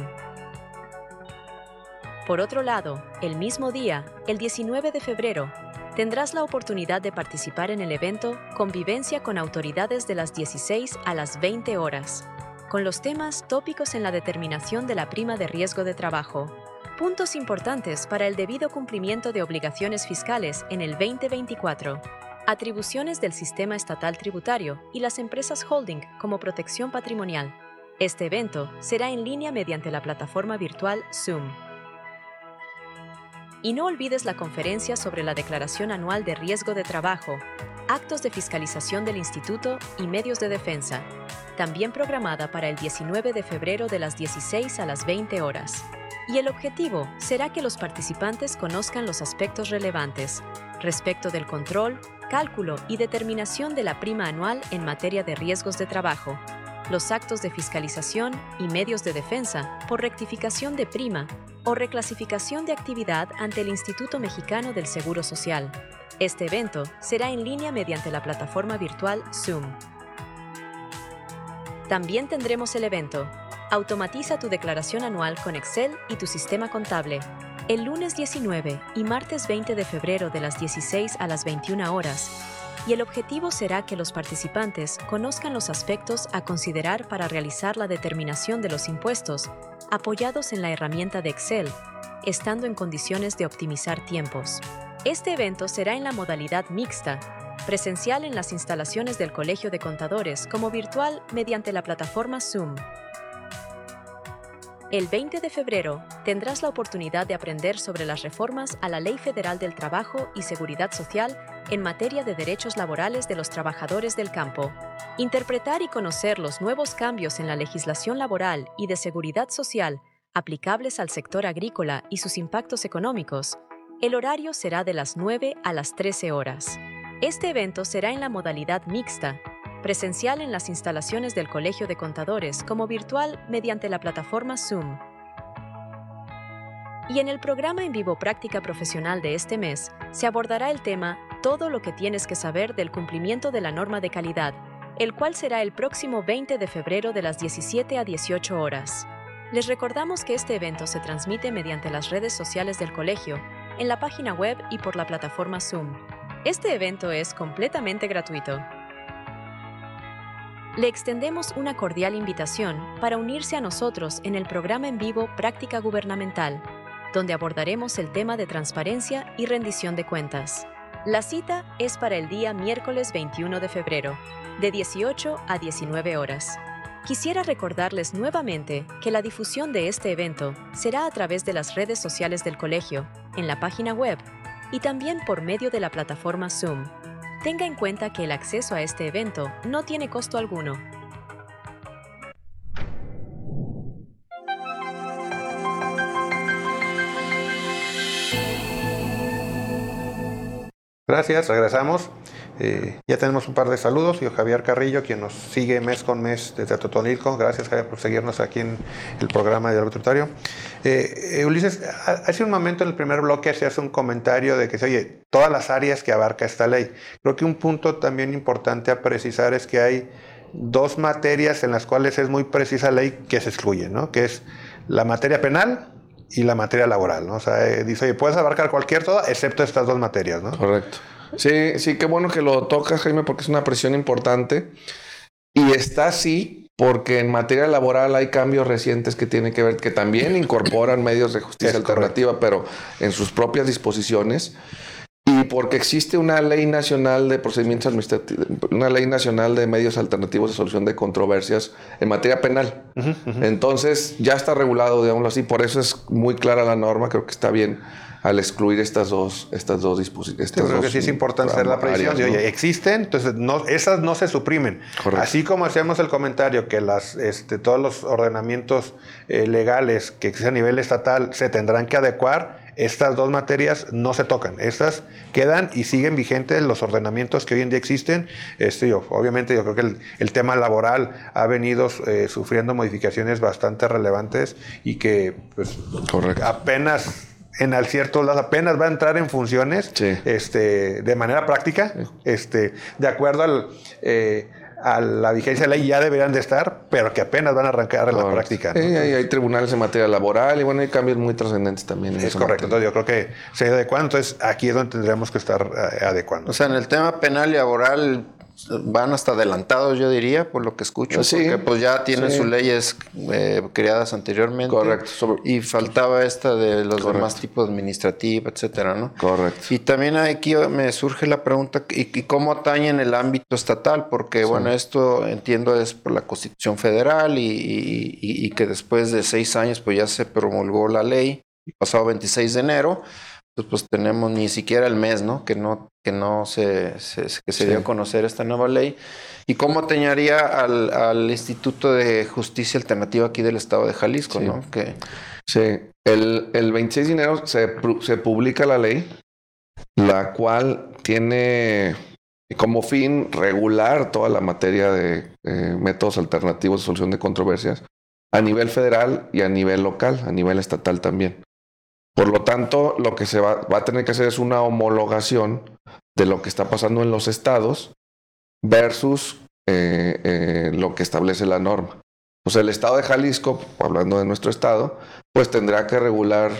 Por otro lado, el mismo día, el diecinueve de febrero, tendrás la oportunidad de participar en el evento Convivencia con Autoridades de las dieciséis a las veinte horas, con los temas tópicos en la determinación de la prima de riesgo de trabajo. Puntos importantes para el debido cumplimiento de obligaciones fiscales en el veinte veinticuatro. Atribuciones del sistema estatal tributario y las empresas holding como protección patrimonial. Este evento será en línea mediante la plataforma virtual Zoom. Y no olvides la conferencia sobre la Declaración Anual de Riesgo de Trabajo, actos de fiscalización del Instituto y medios de defensa, también programada para el diecinueve de febrero de las dieciséis a las veinte horas. Y el objetivo será que los participantes conozcan los aspectos relevantes respecto del control, cálculo y determinación de la prima anual en materia de riesgos de trabajo, los actos de fiscalización y medios de defensa por rectificación de prima o reclasificación de actividad ante el Instituto Mexicano del Seguro Social. Este evento será en línea mediante la plataforma virtual Zoom. También tendremos el evento Automatiza tu declaración anual con Excel y tu sistema contable, el lunes diecinueve y martes veinte de febrero de las dieciséis a las veintiuna horas, y el objetivo será que los participantes conozcan los aspectos a considerar para realizar la determinación de los impuestos apoyados en la herramienta de Excel, estando en condiciones de optimizar tiempos. Este evento será en la modalidad mixta, presencial en las instalaciones del Colegio de Contadores como virtual mediante la plataforma Zoom. El veinte de febrero tendrás la oportunidad de aprender sobre las reformas a la Ley Federal del Trabajo y Seguridad Social en materia de derechos laborales de los trabajadores del campo, interpretar y conocer los nuevos cambios en la legislación laboral y de seguridad social aplicables al sector agrícola y sus impactos económicos. El horario será de las nueve a las trece horas. Este evento será en la modalidad mixta, presencial en las instalaciones del Colegio de Contadores como virtual mediante la plataforma Zoom. Y en el programa en vivo Práctica Profesional de este mes, se abordará el tema Todo lo que tienes que saber del cumplimiento de la norma de calidad, el cual será el próximo veinte de febrero de las diecisiete a dieciocho horas. Les recordamos que este evento se transmite mediante las redes sociales del colegio, en la página web y por la plataforma Zoom. Este evento es completamente gratuito. Le extendemos una cordial invitación para unirse a nosotros en el programa en vivo Práctica Gubernamental, donde abordaremos el tema de transparencia y rendición de cuentas. La cita es para el día miércoles veintiuno de febrero, de dieciocho a diecinueve horas. Quisiera recordarles nuevamente que la difusión de este evento será a través de las redes sociales del colegio, en la página web y también por medio de la plataforma Zoom. Tenga en cuenta que el acceso a este evento no tiene costo alguno. Gracias, regresamos. Eh, ya tenemos un par de saludos. Yo, Javier Carrillo, quien nos sigue mes con mes desde Totonilco. Gracias, Javier, por seguirnos aquí en el programa de Diálogo Tributario. Eh, eh, Ulises, hace un momento en el primer bloque se hace un comentario de que se oye todas las áreas que abarca esta ley. Creo que un punto también importante a precisar es que hay dos materias en las cuales es muy precisa la ley que se excluye, ¿no? Que es la materia penal y la materia laboral, ¿no? O sea, eh, dice, oye, puedes abarcar cualquier toda, excepto estas dos materias, ¿no? Correcto. Sí, sí, qué bueno que lo tocas, Jaime, porque es una presión importante. Y está así porque en materia laboral hay cambios recientes que tienen que ver, que también incorporan medios de justicia alternativa, pero en sus propias disposiciones, y porque existe una ley nacional de procedimientos administrativos, una ley nacional de medios alternativos de solución de controversias en materia penal. Uh-huh, uh-huh. Entonces ya está regulado, digámoslo así, por eso es muy clara la norma, creo que está bien al excluir estas dos estas dos disposiciones. Yo creo que sí es importante hacer la precisión. ¿No? Oye, existen, entonces no, esas no se suprimen. Correcto. Así como hacíamos el comentario que las, este, todos los ordenamientos eh, legales que existen a nivel estatal se tendrán que adecuar, estas dos materias no se tocan. Estas quedan y siguen vigentes los ordenamientos que hoy en día existen. Este, yo, obviamente yo creo que el, el tema laboral ha venido eh, sufriendo modificaciones bastante relevantes y que pues, apenas... en ciertos lados apenas va a entrar en funciones, sí, este, de manera práctica, este, de acuerdo al, eh, a la vigencia de la ley ya deberían de estar, pero que apenas van a arrancar en, claro, la práctica, ¿no? eh, hay, hay tribunales en materia laboral y bueno, hay cambios muy trascendentes también. Es correcto, materia. Entonces yo creo que se adecuan, entonces aquí es donde tendríamos que estar adecuando. O sea, en el tema penal y laboral van hasta adelantados, yo diría, por lo que escucho, sí, porque pues ya tienen, sí, sus leyes eh, creadas anteriormente. Correcto. Sobre... y faltaba esta de los, correcto, demás tipos administrativos, etcétera, ¿no? Correcto. Y también aquí me surge la pregunta, ¿y, y cómo atañen el ámbito estatal? Porque, sí, bueno, esto entiendo es por la Constitución Federal y, y, y que después de seis años pues ya se promulgó la ley, el pasado veintiséis de enero, pues, pues tenemos ni siquiera el mes, ¿no? Que no, que no se, se, que se, sí, dio a conocer esta nueva ley. ¿Y cómo atañería al, al Instituto de Justicia Alternativa aquí del Estado de Jalisco, sí, ¿no? Que... sí, el, el veintiséis de enero se, se publica la ley, la cual tiene como fin regular toda la materia de eh, métodos alternativos de solución de controversias a nivel federal y a nivel local, a nivel estatal también. Por lo tanto, lo que se va, va a tener que hacer es una homologación de lo que está pasando en los estados versus eh, eh, lo que establece la norma. Pues el estado de Jalisco, hablando de nuestro estado, pues tendrá que regular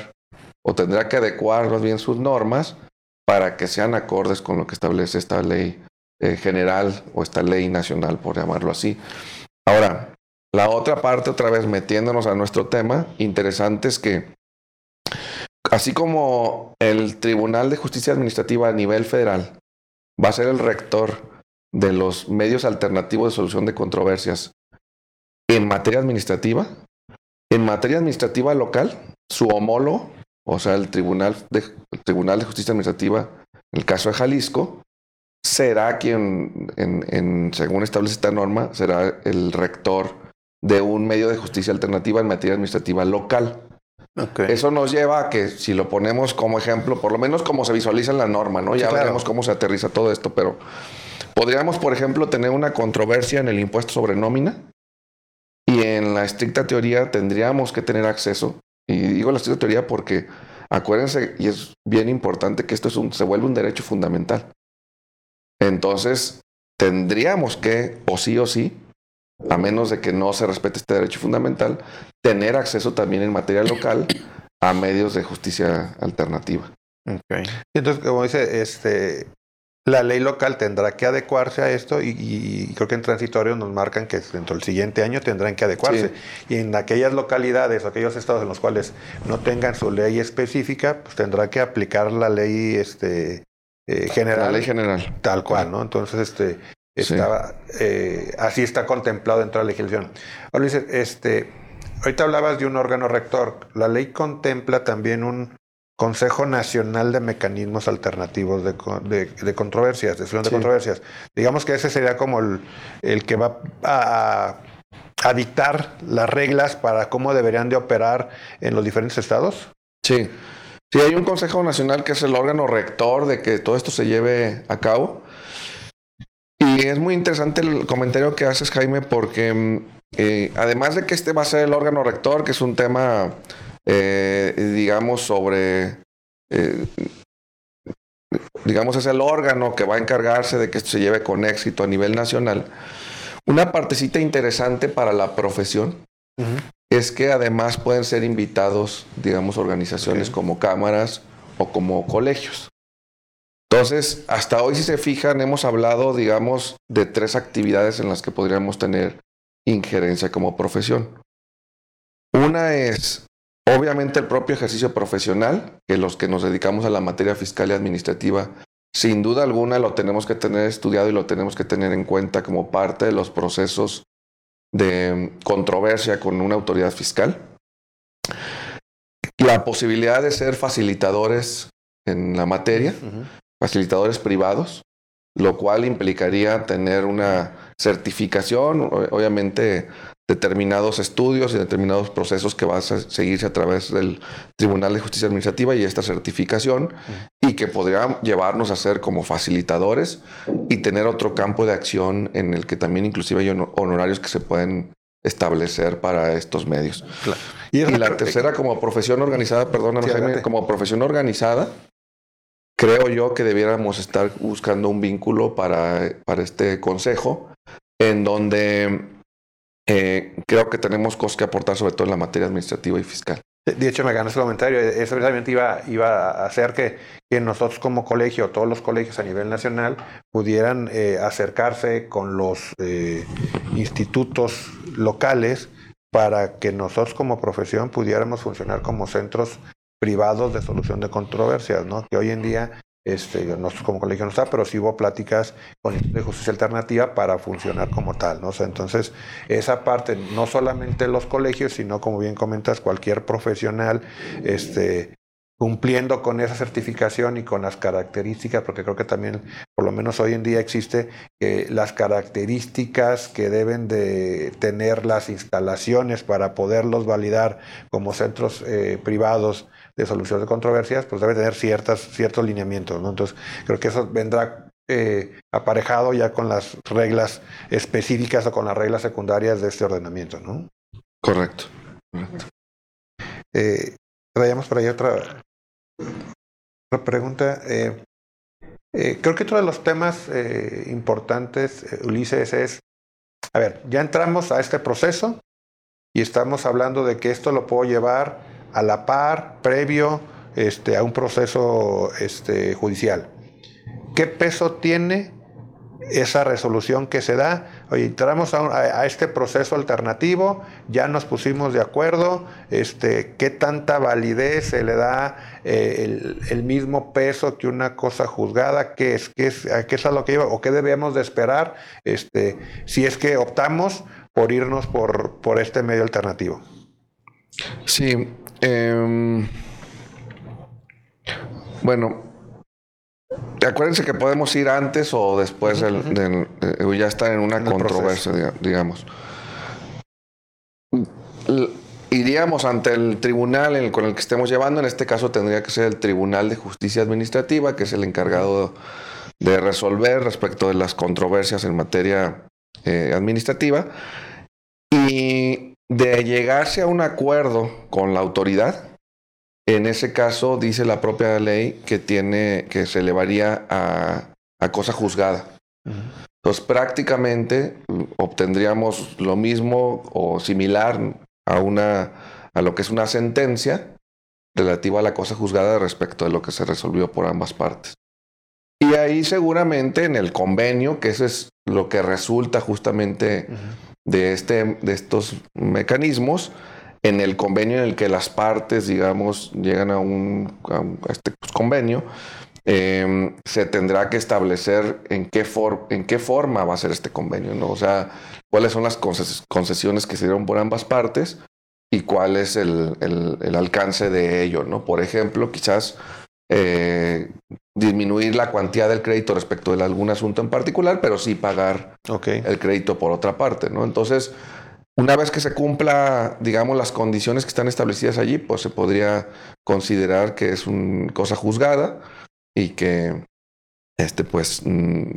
o tendrá que adecuar más bien sus normas para que sean acordes con lo que establece esta ley eh, general o esta ley nacional, por llamarlo así. Ahora, la otra parte, otra vez metiéndonos a nuestro tema, interesante es que así como el Tribunal de Justicia Administrativa a nivel federal va a ser el rector de los medios alternativos de solución de controversias en materia administrativa, en materia administrativa local, su homólogo, o sea, el Tribunal de, el Tribunal de Justicia Administrativa, en el caso de Jalisco, será quien, en, en, según establece esta norma, será el rector de un medio de justicia alternativa en materia administrativa local. Okay. Eso nos lleva a que si lo ponemos como ejemplo, por lo menos como se visualiza en la norma, ¿no? Ya, sí, claro, veremos cómo se aterriza todo esto, pero podríamos, por ejemplo, tener una controversia en el impuesto sobre nómina y en la estricta teoría tendríamos que tener acceso, y digo la estricta teoría porque acuérdense, y es bien importante que esto es un, se vuelve un derecho fundamental. Entonces tendríamos que, o sí o sí, a menos de que no se respete este derecho fundamental, tener acceso también en materia local a medios de justicia alternativa. Okay. Entonces, como dice, este, la ley local tendrá que adecuarse a esto y, y creo que en transitorio nos marcan que dentro del siguiente año tendrán que adecuarse. Sí. Y en aquellas localidades, aquellos estados en los cuales no tengan su ley específica, pues tendrá que aplicar la ley este, eh, general. La ley general. Tal cual, ¿no? Entonces, este... Estaba, sí. eh, así está contemplado dentro de la legislación. Ahora dices, este, ahorita hablabas de un órgano rector. La ley contempla también un Consejo Nacional de Mecanismos Alternativos de, de, de Controversias, de solución, sí, de controversias. Digamos que ese sería como el, el que va a, a dictar las reglas para cómo deberían de operar en los diferentes estados. Sí. Sí, hay un Consejo Nacional que es el órgano rector de que todo esto se lleve a cabo. Y es muy interesante el comentario que haces, Jaime, porque eh, además de que este va a ser el órgano rector, que es un tema, eh, digamos, sobre... Eh, digamos, es el órgano que va a encargarse de que esto se lleve con éxito a nivel nacional. Una partecita interesante para la profesión, uh-huh, es que además pueden ser invitados, digamos, organizaciones, okay, como cámaras o como colegios. Entonces, hasta hoy, si se fijan, hemos hablado, digamos, de tres actividades en las que podríamos tener injerencia como profesión. Una es, obviamente, el propio ejercicio profesional, que los que nos dedicamos a la materia fiscal y administrativa, sin duda alguna lo tenemos que tener estudiado y lo tenemos que tener en cuenta como parte de los procesos de controversia con una autoridad fiscal. La posibilidad de ser facilitadores en la materia, uh-huh. facilitadores privados, lo cual implicaría tener una certificación, obviamente determinados estudios y determinados procesos que van a seguirse a través del Tribunal de Justicia Administrativa y esta certificación, uh-huh. y que podría llevarnos a ser como facilitadores y tener otro campo de acción en el que también inclusive hay honorarios que se pueden establecer para estos medios. Claro. Y, y la tercera, como profesión organizada, perdóname, Jaime, como profesión organizada, creo yo que debiéramos estar buscando un vínculo para, para este consejo, en donde eh, creo que tenemos cosas que aportar, sobre todo en la materia administrativa y fiscal. De hecho, me ganó ese comentario. Eso realmente iba, iba a hacer que, que nosotros como colegio, todos los colegios a nivel nacional, pudieran eh, acercarse con los eh, institutos locales para que nosotros como profesión pudiéramos funcionar como centros privados de solución de controversias, ¿no? Que hoy en día, este, nosotros como colegio no está, pero sí hubo pláticas con el Instituto de Justicia Alternativa para funcionar como tal, ¿no? O sea, entonces, esa parte, no solamente los colegios, sino, como bien comentas, cualquier profesional, este, cumpliendo con esa certificación y con las características, porque creo que también, por lo menos hoy en día existe, eh, las características que deben de tener las instalaciones para poderlos validar como centros eh, privados de solución de controversias, pues debe tener ciertas, ciertos lineamientos, ¿no? Entonces, creo que eso vendrá eh, aparejado ya con las reglas específicas o con las reglas secundarias de este ordenamiento, ¿no? Correcto. Correcto. Eh, traíamos por ahí otra, otra pregunta. Eh, eh, creo que otro de los temas eh, importantes, eh, Ulises, es, a ver, ya entramos a este proceso y estamos hablando de que esto lo puedo llevar a la par, previo este, a un proceso este, judicial. ¿Qué peso tiene esa resolución que se da? Oye, entramos a, un, a, a este proceso alternativo, ya nos pusimos de acuerdo, este, ¿qué tanta validez se le da eh, el, el mismo peso que una cosa juzgada? ¿Qué es, qué es, a qué es a lo que lleva? ¿O qué debemos de esperar este, si es que optamos por irnos por, por este medio alternativo? Sí. Eh, bueno, acuérdense que podemos ir antes o después, uh-huh. del, del, del, ya está en una en controversia, diga, digamos. L- iríamos ante el tribunal en el, con el que estemos llevando, en este caso tendría que ser el Tribunal de Justicia Administrativa, que es el encargado de resolver respecto de las controversias en materia eh, administrativa. Y de llegarse a un acuerdo con la autoridad, en ese caso dice la propia ley que tiene que se elevaría a, a cosa juzgada. Uh-huh. Entonces prácticamente obtendríamos lo mismo o similar a una a lo que es una sentencia relativa a la cosa juzgada respecto de lo que se resolvió por ambas partes. Y ahí seguramente en el convenio, que eso es lo que resulta justamente uh-huh. de este de estos mecanismos, en el convenio en el que las partes, digamos, llegan a un, a un a este pues, convenio, eh, se tendrá que establecer en qué for, en qué forma va a ser este convenio, ¿no? O sea, cuáles son las conces, concesiones que se dieron por ambas partes y cuál es el, el, el alcance de ello, ¿no? Por ejemplo, quizás eh, disminuir la cuantía del crédito respecto de algún asunto en particular, pero sí pagar okay. el crédito por otra parte, ¿no? Entonces, una vez que se cumpla, digamos, las condiciones que están establecidas allí, pues se podría considerar que es una cosa juzgada y que, este, pues, mmm,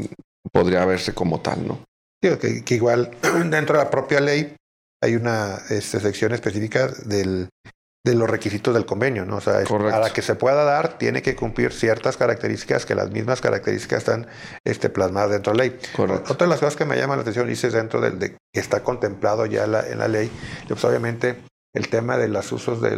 podría verse como tal, ¿no? Digo que, que igual dentro de la propia ley hay una este, sección específica del... de los requisitos del convenio, ¿no? O sea, para que se pueda dar, tiene que cumplir ciertas características, que las mismas características están este, plasmadas dentro de la ley. Correcto. Otra de las cosas que me llama la atención, dices, dentro del de que está contemplado ya la, en la ley, pues obviamente el tema de los usos de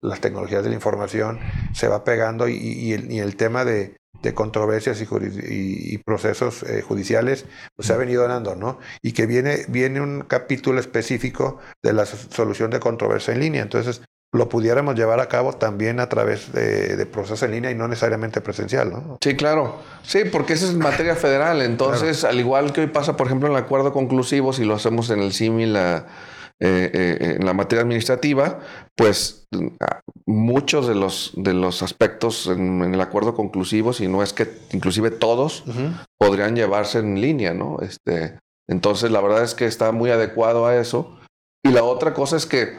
las tecnologías de la información se va pegando y, y, el, y el tema de de controversias y, y, y procesos eh, judiciales, pues se ha venido dando, ¿no? Y que viene, viene un capítulo específico de la solución de controversia en línea. Entonces, lo pudiéramos llevar a cabo también a través de, de procesos en línea y no necesariamente presencial, ¿no? Sí, claro. Sí, porque eso es materia federal. Entonces, claro, al igual que hoy pasa, por ejemplo, en el acuerdo conclusivo, si lo hacemos en el símil la... Eh, eh, en la materia administrativa, pues muchos de los de los aspectos en, en el acuerdo conclusivo, si no es que inclusive todos, uh-huh, podrían llevarse en línea, ¿no? Este, entonces la verdad es que está muy adecuado a eso. Y la otra cosa es que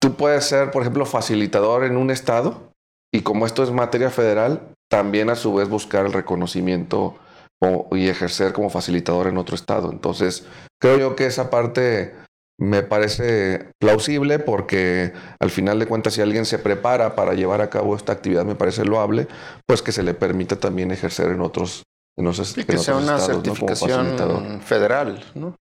tú puedes ser, por ejemplo, facilitador en un estado y como esto es materia federal, también a su vez buscar el reconocimiento o, y ejercer como facilitador en otro estado. Entonces creo yo que esa parte me parece plausible porque al final de cuentas si alguien se prepara para llevar a cabo esta actividad me parece loable, pues que se le permita también ejercer en otros, en otros, sí, en que otros sea una estados, certificación, ¿no? Federal, ¿no?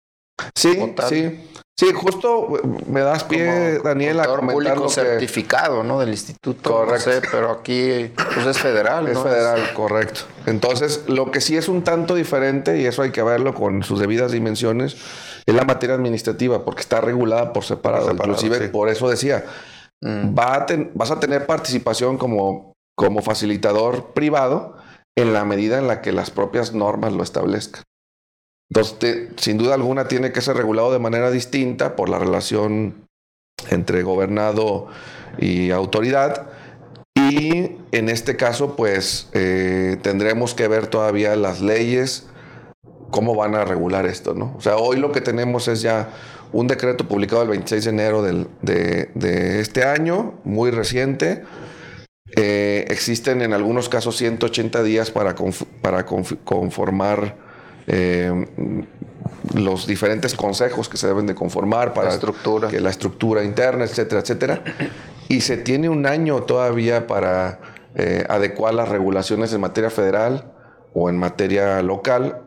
Sí, sí, sí, justo me das pie, como, Daniel, a comentar lo que... certificado, ¿no? Del instituto, correcto, no sé, pero aquí pues es federal, ¿no? Es federal, correcto. Entonces, lo que sí es un tanto diferente, y eso hay que verlo con sus debidas dimensiones, es la materia administrativa, porque está regulada por separado. Por separado inclusive, sí, por eso decía, mm. va a ten, vas a tener participación como, como facilitador privado en la medida en la que las propias normas lo establezcan. Entonces, te, sin duda alguna, tiene que ser regulado de manera distinta por la relación entre gobernado y autoridad. Y en este caso, pues, eh, tendremos que ver todavía las leyes, cómo van a regular esto, ¿no? O sea, hoy lo que tenemos es ya un decreto publicado el veintiséis de enero del, de, de este año, muy reciente. Eh, existen en algunos casos ciento ochenta días para, conf- para conf- conformar... Eh, los diferentes consejos que se deben de conformar para la estructura, que la estructura interna, etcétera, etcétera. Y se tiene un año todavía para eh, adecuar las regulaciones en materia federal o en materia local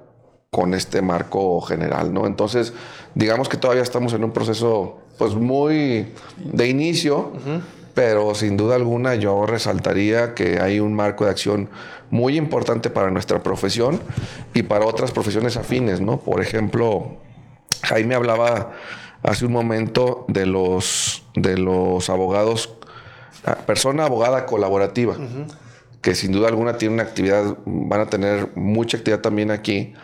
con este marco general, ¿no? Entonces, digamos que todavía estamos en un proceso pues muy de inicio, uh-huh, pero sin duda alguna yo resaltaría que hay un marco de acción muy importante para nuestra profesión y para otras profesiones afines, ¿no? Por ejemplo, Jaime hablaba hace un momento de los, de los abogados, persona abogada colaborativa, uh-huh, que sin duda alguna tiene una actividad, van a tener mucha actividad también aquí,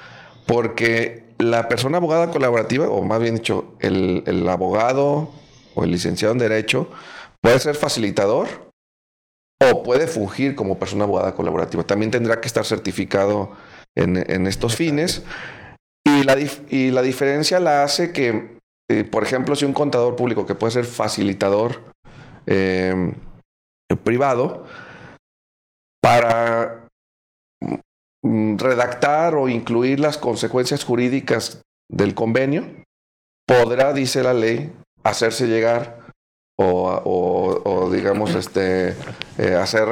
porque la persona abogada colaborativa, o más bien dicho, el, el abogado o el licenciado en Derecho, puede ser facilitador o puede fungir como persona abogada colaborativa. También tendrá que estar certificado en, en estos fines. Y la, dif- y la diferencia la hace que, eh, por ejemplo, si un contador público que puede ser facilitador eh, privado, para redactar o incluir las consecuencias jurídicas del convenio, podrá, dice la ley, hacerse llegar O, o, o digamos, este, eh, hacer,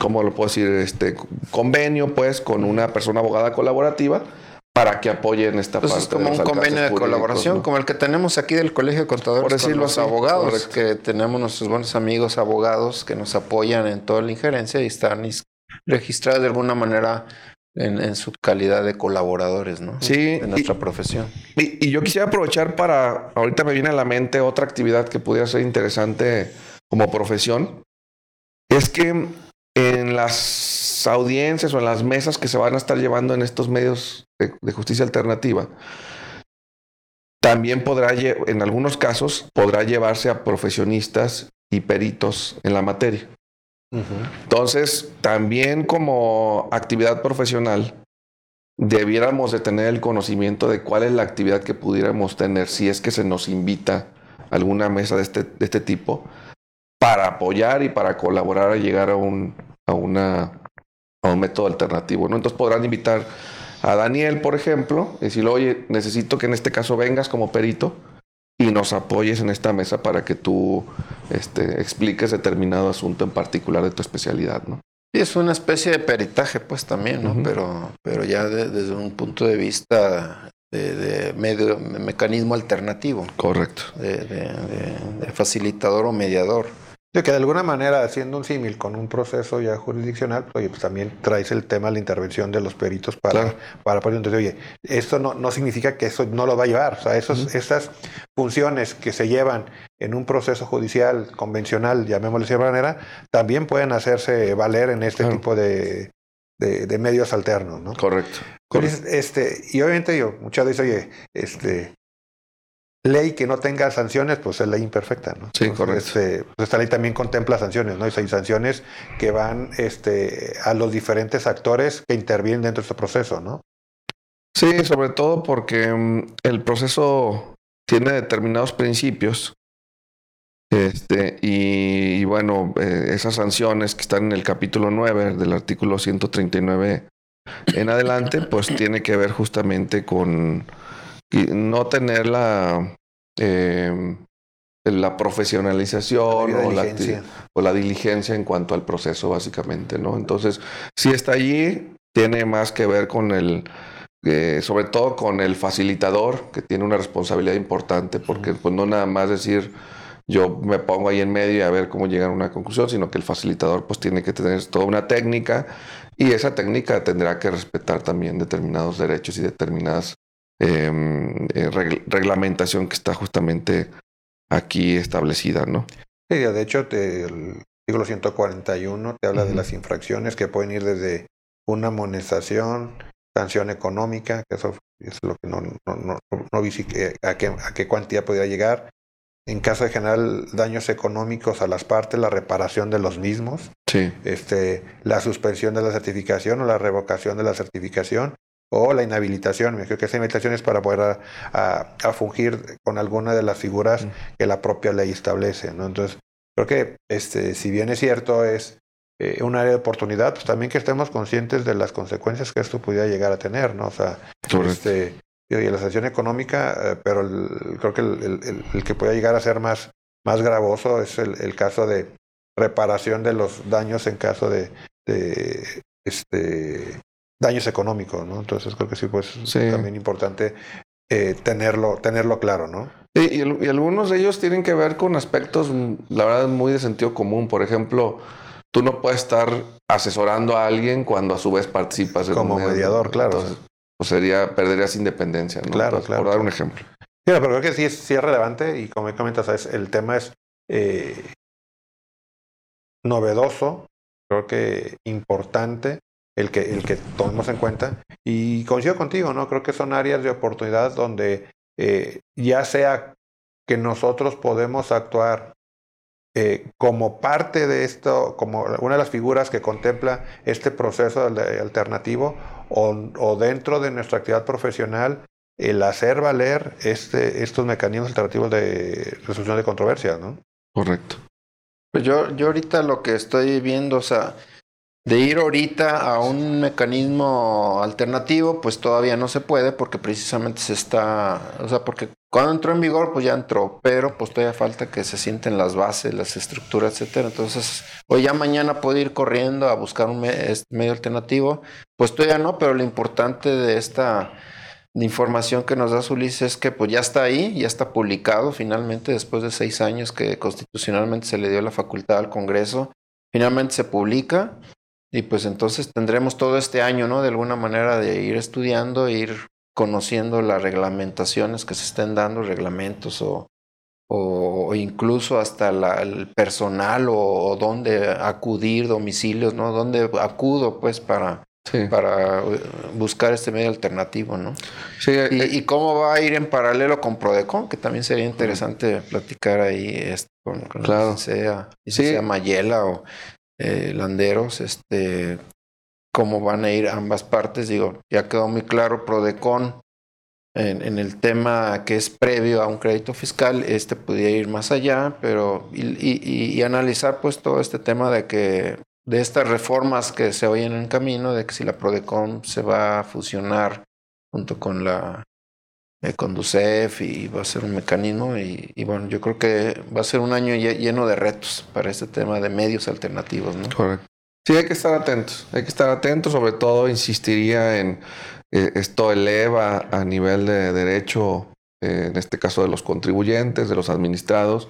¿cómo lo puedo decir? Este convenio, pues, con una persona abogada colaborativa para que apoyen esta pues parte. Es como un convenio de colaboración, ¿no? Como el que tenemos aquí del Colegio de Contadores, por decirlo así, abogados, correcto, que tenemos nuestros buenos amigos abogados que nos apoyan en toda la injerencia y están registrados de alguna manera en, en su calidad de colaboradores, ¿no? Sí. De nuestra y, profesión. Y, y yo quisiera aprovechar para... Ahorita me viene a la mente otra actividad que pudiera ser interesante como profesión. Es que en las audiencias o en las mesas que se van a estar llevando en estos medios de, de justicia alternativa, también podrá, en algunos casos, podrá llevarse a profesionistas y peritos en la materia. Entonces, también como actividad profesional, debiéramos de tener el conocimiento de cuál es la actividad que pudiéramos tener si es que se nos invita a alguna mesa de este, de este tipo para apoyar y para colaborar a llegar a un, a una, a un método alternativo, ¿no? Entonces podrán invitar a Daniel, por ejemplo, y decirle, oye, necesito que en este caso vengas como perito y nos apoyes en esta mesa para que tú este, expliques determinado asunto en particular de tu especialidad, ¿no? Sí, es una especie de peritaje, pues, también, ¿no? Uh-huh. Pero, pero ya de, desde un punto de vista de, de medio, mecanismo alternativo. Correcto. De, de, de, de facilitador o mediador. De que de alguna manera, haciendo un símil con un proceso ya jurisdiccional, oye, pues también traes el tema de la intervención de los peritos para, claro. para, para entonces, oye, esto no, no significa que eso no lo va a llevar. O sea, esos, uh-huh. esas funciones que se llevan en un proceso judicial convencional, llamémosle de cierta manera, también pueden hacerse valer en este claro. tipo de, de, de medios alternos, ¿no? Correcto. Correcto. Entonces, este, y obviamente yo, muchas veces, oye, este... ley que no tenga sanciones, pues es ley imperfecta, ¿no? Sí, entonces, correcto. Este, pues esta ley también contempla sanciones, ¿no? Y hay sanciones que van este, a los diferentes actores que intervienen dentro de este proceso, ¿no? Sí, sobre todo porque el proceso tiene determinados principios este, y, y, bueno, esas sanciones que están en el capítulo nueve del artículo ciento treinta y nueve en adelante, pues tiene que ver justamente con... Y no tener la eh, la profesionalización la o, la, o la diligencia en cuanto al proceso, básicamente, ¿no? Entonces, si está allí, tiene más que ver con el, eh, sobre todo con el facilitador, que tiene una responsabilidad importante, porque pues no nada más decir yo me pongo ahí en medio y a ver cómo llegan a una conclusión, sino que el facilitador pues tiene que tener toda una técnica y esa técnica tendrá que respetar también determinados derechos y determinadas Eh, eh, regl- reglamentación que está justamente aquí establecida, ¿no? Sí, de hecho, te, el artículo ciento cuarenta y uno te habla uh-huh. de las infracciones que pueden ir desde una amonestación, sanción económica, que eso es lo que no, no, no, no vi si, eh, a, qué, a qué cuantía podría llegar. En caso de generar daños económicos a las partes, la reparación de los mismos, sí. este, la suspensión de la certificación o la revocación de la certificación, o la inhabilitación. Me creo que esa inhabilitación es para poder a, a, a fungir con alguna de las figuras mm. que la propia ley establece, ¿no? Entonces, creo que este, si bien es cierto, es eh, un área de oportunidad, pues también que estemos conscientes de las consecuencias que esto pudiera llegar a tener, ¿no? O sea, este, y la sanción económica, eh, pero el, creo que el, el, el que pueda llegar a ser más, más gravoso es el, el caso de reparación de los daños en caso de, de este daños económicos, ¿no? Entonces creo que sí, pues sí. es también importante eh, tenerlo, tenerlo claro, ¿no? Y, y, y algunos de ellos tienen que ver con aspectos, la verdad, muy de sentido común. Por ejemplo, tú no puedes estar asesorando a alguien cuando a su vez participas en como un mediador, claro. Entonces, pues sería, perderías independencia, ¿no? Claro, entonces, claro. Por dar un ejemplo. Sí, pero creo que sí es, sí es relevante y como comentas, ¿sabes? El tema es eh, novedoso, creo que importante. El que, el que tomemos en cuenta y coincido contigo, ¿no? Creo que son áreas de oportunidad donde eh, ya sea que nosotros podemos actuar eh, como parte de esto, como una de las figuras que contempla este proceso alternativo o, o dentro de nuestra actividad profesional el hacer valer este, estos mecanismos alternativos de resolución de controversias, ¿no? Correcto. Pues yo, yo ahorita lo que estoy viendo, o sea, de ir ahorita a un mecanismo alternativo, pues todavía no se puede porque precisamente se está... O sea, porque cuando entró en vigor, pues ya entró, pero pues todavía falta que se sienten las bases, las estructuras, etcétera. Entonces, hoy ya mañana puedo ir corriendo a buscar un me- medio alternativo. Pues todavía no, pero lo importante de esta información que nos da Ulises es que pues ya está ahí, ya está publicado finalmente después de seis años que constitucionalmente se le dio la facultad al Congreso. Finalmente se publica. Y pues entonces tendremos todo este año, ¿no? De alguna manera de ir estudiando, ir conociendo las reglamentaciones que se estén dando, reglamentos o, o, o incluso hasta la, el personal o, o dónde acudir, domicilios, ¿no? Dónde acudo, pues, para, sí. para buscar este medio alternativo, ¿no? Sí, y, eh, y cómo va a ir en paralelo con Prodecon, que también sería interesante uh-huh. platicar ahí esto, con, con claro. sea, sí. sea Mayela o... Eh, Landeros, este, cómo van a ir ambas partes. Digo, ya quedó muy claro Prodecon en, en el tema que es previo a un crédito fiscal, este podría ir más allá, pero y, y, y, y analizar pues todo este tema de que de estas reformas que se oyen en el camino, de que si la Prodecon se va a fusionar junto con la eh, Conducef y va a ser un mecanismo y, y bueno, yo creo que va a ser un año lleno de retos para este tema de medios alternativos, ¿no? Correcto. Sí, hay que estar atentos, hay que estar atentos, sobre todo insistiría en eh, esto eleva a nivel de derecho, eh, en este caso de los contribuyentes, de los administrados,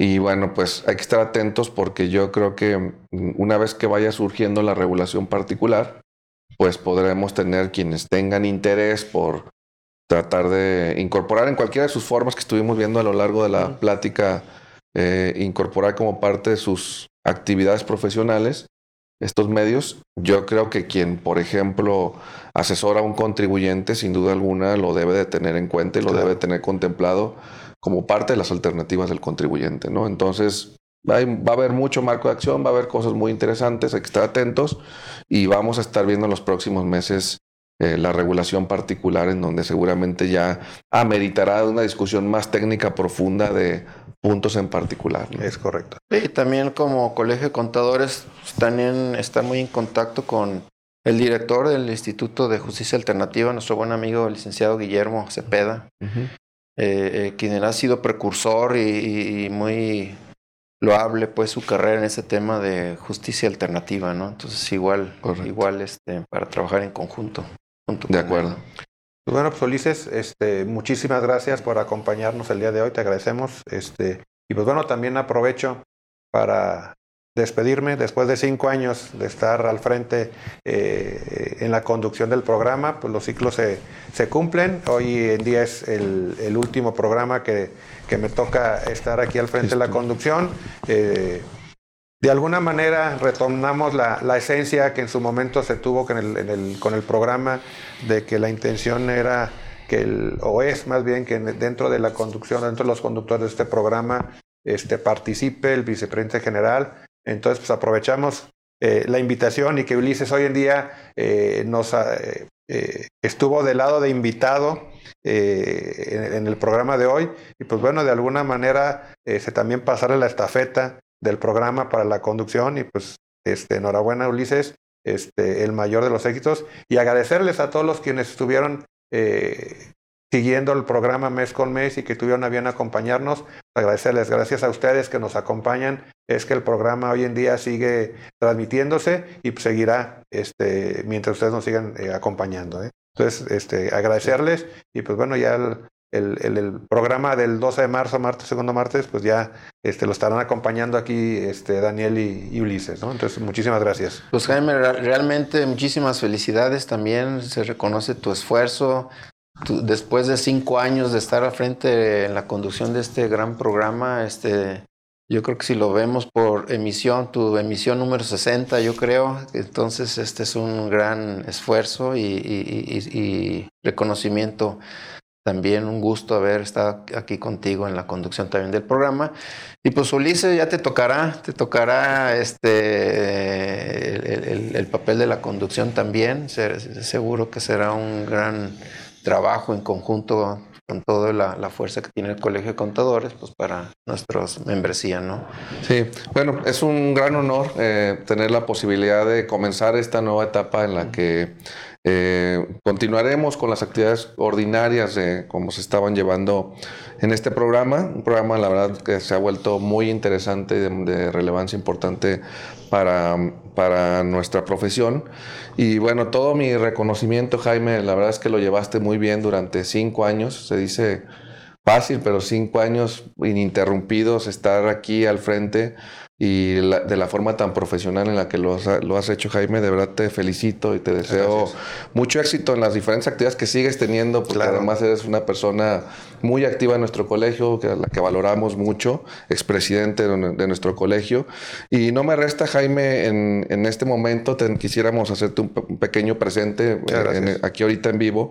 Y bueno, pues hay que estar atentos porque yo creo que una vez que vaya surgiendo la regulación particular, pues podremos tener quienes tengan interés por tratar de incorporar en cualquiera de sus formas que estuvimos viendo a lo largo de la plática, eh, incorporar como parte de sus actividades profesionales estos medios. Yo creo que quien, por ejemplo, asesora a un contribuyente, sin duda alguna lo debe de tener en cuenta y lo claro. debe de tener contemplado como parte de las alternativas del contribuyente, ¿no? Entonces, hay, va a haber mucho marco de acción, va a haber cosas muy interesantes, hay que estar atentos y vamos a estar viendo en los próximos meses eh, la regulación particular, en donde seguramente ya ameritará una discusión más técnica profunda de puntos en particular, ¿no? Es correcto. Y también como Colegio de Contadores también está muy en contacto con el director del Instituto de Justicia Alternativa, nuestro buen amigo el licenciado Guillermo Cepeda, uh-huh. eh, eh, quien ha sido precursor y, y muy loable pues su carrera en ese tema de justicia alternativa, ¿no? Entonces igual, correcto. igual este, para trabajar en conjunto. De acuerdo. Él. Bueno, pues Ulises, este, muchísimas gracias por acompañarnos el día de hoy, te agradecemos. Este, y pues bueno, también aprovecho para despedirme después de cinco años de estar al frente eh, en la conducción del programa, pues los ciclos se, se cumplen. Hoy en día es el, el último programa que, que me toca estar aquí al frente de la conducción. Eh, De alguna manera retomamos la, la esencia que en su momento se tuvo con el, en el, con el programa, de que la intención era, que el, o es más bien que dentro de la conducción, dentro de los conductores de este programa, este, participe el vicepresidente general. Entonces pues aprovechamos eh, la invitación y que Ulises hoy en día eh, nos eh, eh, estuvo del lado de invitado eh, en, en el programa de hoy. Y pues bueno, de alguna manera eh, se también pasarle la estafeta del programa para la conducción y pues este, enhorabuena Ulises, este, el mayor de los éxitos, y agradecerles a todos los quienes estuvieron eh, siguiendo el programa mes con mes y que estuvieron a bien acompañarnos, agradecerles, gracias a ustedes que nos acompañan, es que el programa hoy en día sigue transmitiéndose y pues, seguirá este, mientras ustedes nos sigan eh, acompañando, ¿eh? Entonces este, agradecerles y pues bueno, ya el El, el, el programa del doce de marzo, martes, segundo martes, pues ya este, lo estarán acompañando aquí este, Daniel y, y Ulises, ¿no? Entonces, muchísimas gracias. Pues Jaime, realmente muchísimas felicidades también, se reconoce tu esfuerzo. Tú, después de cinco años de estar al frente en la conducción de este gran programa, este, yo creo que si lo vemos por emisión, tu emisión número sesenta, yo creo, entonces este es un gran esfuerzo y, y, y, y reconocimiento. También un gusto haber estado aquí contigo en la conducción también del programa. Y pues Ulises, ya te tocará, te tocará este el, el, el papel de la conducción también. Seguro que será un gran trabajo en conjunto con toda la, la fuerza que tiene el Colegio de Contadores pues para nuestros membresía, ¿no? Sí, bueno, es un gran honor eh, tener la posibilidad de comenzar esta nueva etapa en la que Eh, continuaremos con las actividades ordinarias de, como se estaban llevando en este programa, un programa la verdad que se ha vuelto muy interesante y de, de relevancia importante para, para nuestra profesión. Y bueno, todo mi reconocimiento, Jaime, la verdad es que lo llevaste muy bien durante cinco años, se dice fácil, pero cinco años ininterrumpidos, estar aquí al frente y la, de la forma tan profesional en la que lo has, lo has hecho, Jaime, de verdad te felicito y te deseo gracias. Mucho éxito en las diferentes actividades que sigues teniendo, porque claro. Además eres una persona muy activa en nuestro colegio, que a la que valoramos mucho, expresidente de, de nuestro colegio. Y no me resta, Jaime, en, en este momento te, quisiéramos hacerte un, un pequeño presente en, aquí ahorita en vivo.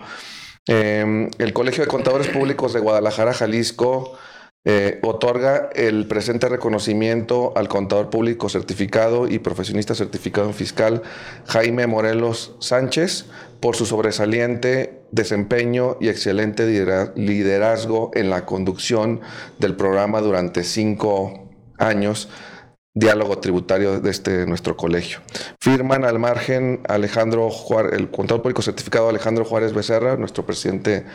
Eh, el Colegio de Contadores Públicos de Guadalajara, Jalisco, Eh, otorga el presente reconocimiento al contador público certificado y profesionista certificado en fiscal Jaime Morelos Sánchez por su sobresaliente desempeño y excelente liderazgo en la conducción del programa durante cinco años. Diálogo Tributario de este, nuestro colegio. Firman al margen Alejandro Juárez, el contador público certificado Alejandro Juárez Becerra, nuestro presidente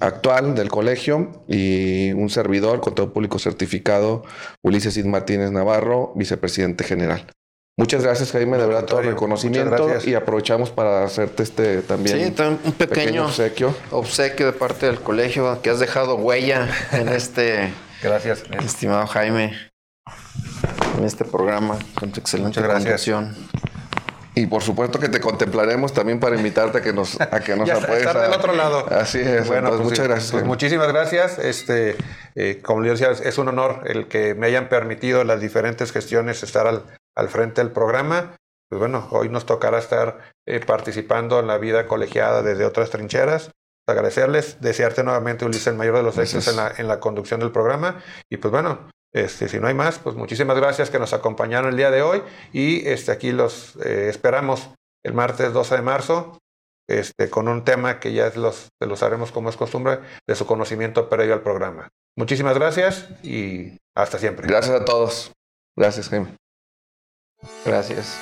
actual del colegio, y un servidor, contador público certificado Ulises Cid Martínez Navarro, vicepresidente general. Muchas gracias, Jaime, de verdad, todo el reconocimiento y aprovechamos para hacerte este también, sí, también un pequeño, pequeño obsequio. obsequio de parte del colegio, que has dejado huella en este. Gracias, estimado Jaime. en este programa con tu excelente conducción. Y por supuesto que te contemplaremos también para invitarte a que nos, a que nos apoyes. Estar del otro lado. Así es. Bueno, entonces, pues, muchas gracias. Pues, muchísimas gracias. Este, eh, como yo decía, es un honor el que me hayan permitido las diferentes gestiones estar al, al frente del programa. Pues bueno, hoy nos tocará estar eh, participando en la vida colegiada desde otras trincheras. Agradecerles, desearte nuevamente, Ulises, el mayor de los éxitos en la, en la conducción del programa. Y pues bueno, Este, si no hay más, pues muchísimas gracias que nos acompañaron el día de hoy y este, aquí los eh, esperamos el martes doce de marzo este, con un tema que ya los, los haremos como es costumbre de su conocimiento previo al programa. Muchísimas gracias y hasta siempre. Gracias a todos. Gracias, Jaime. Gracias.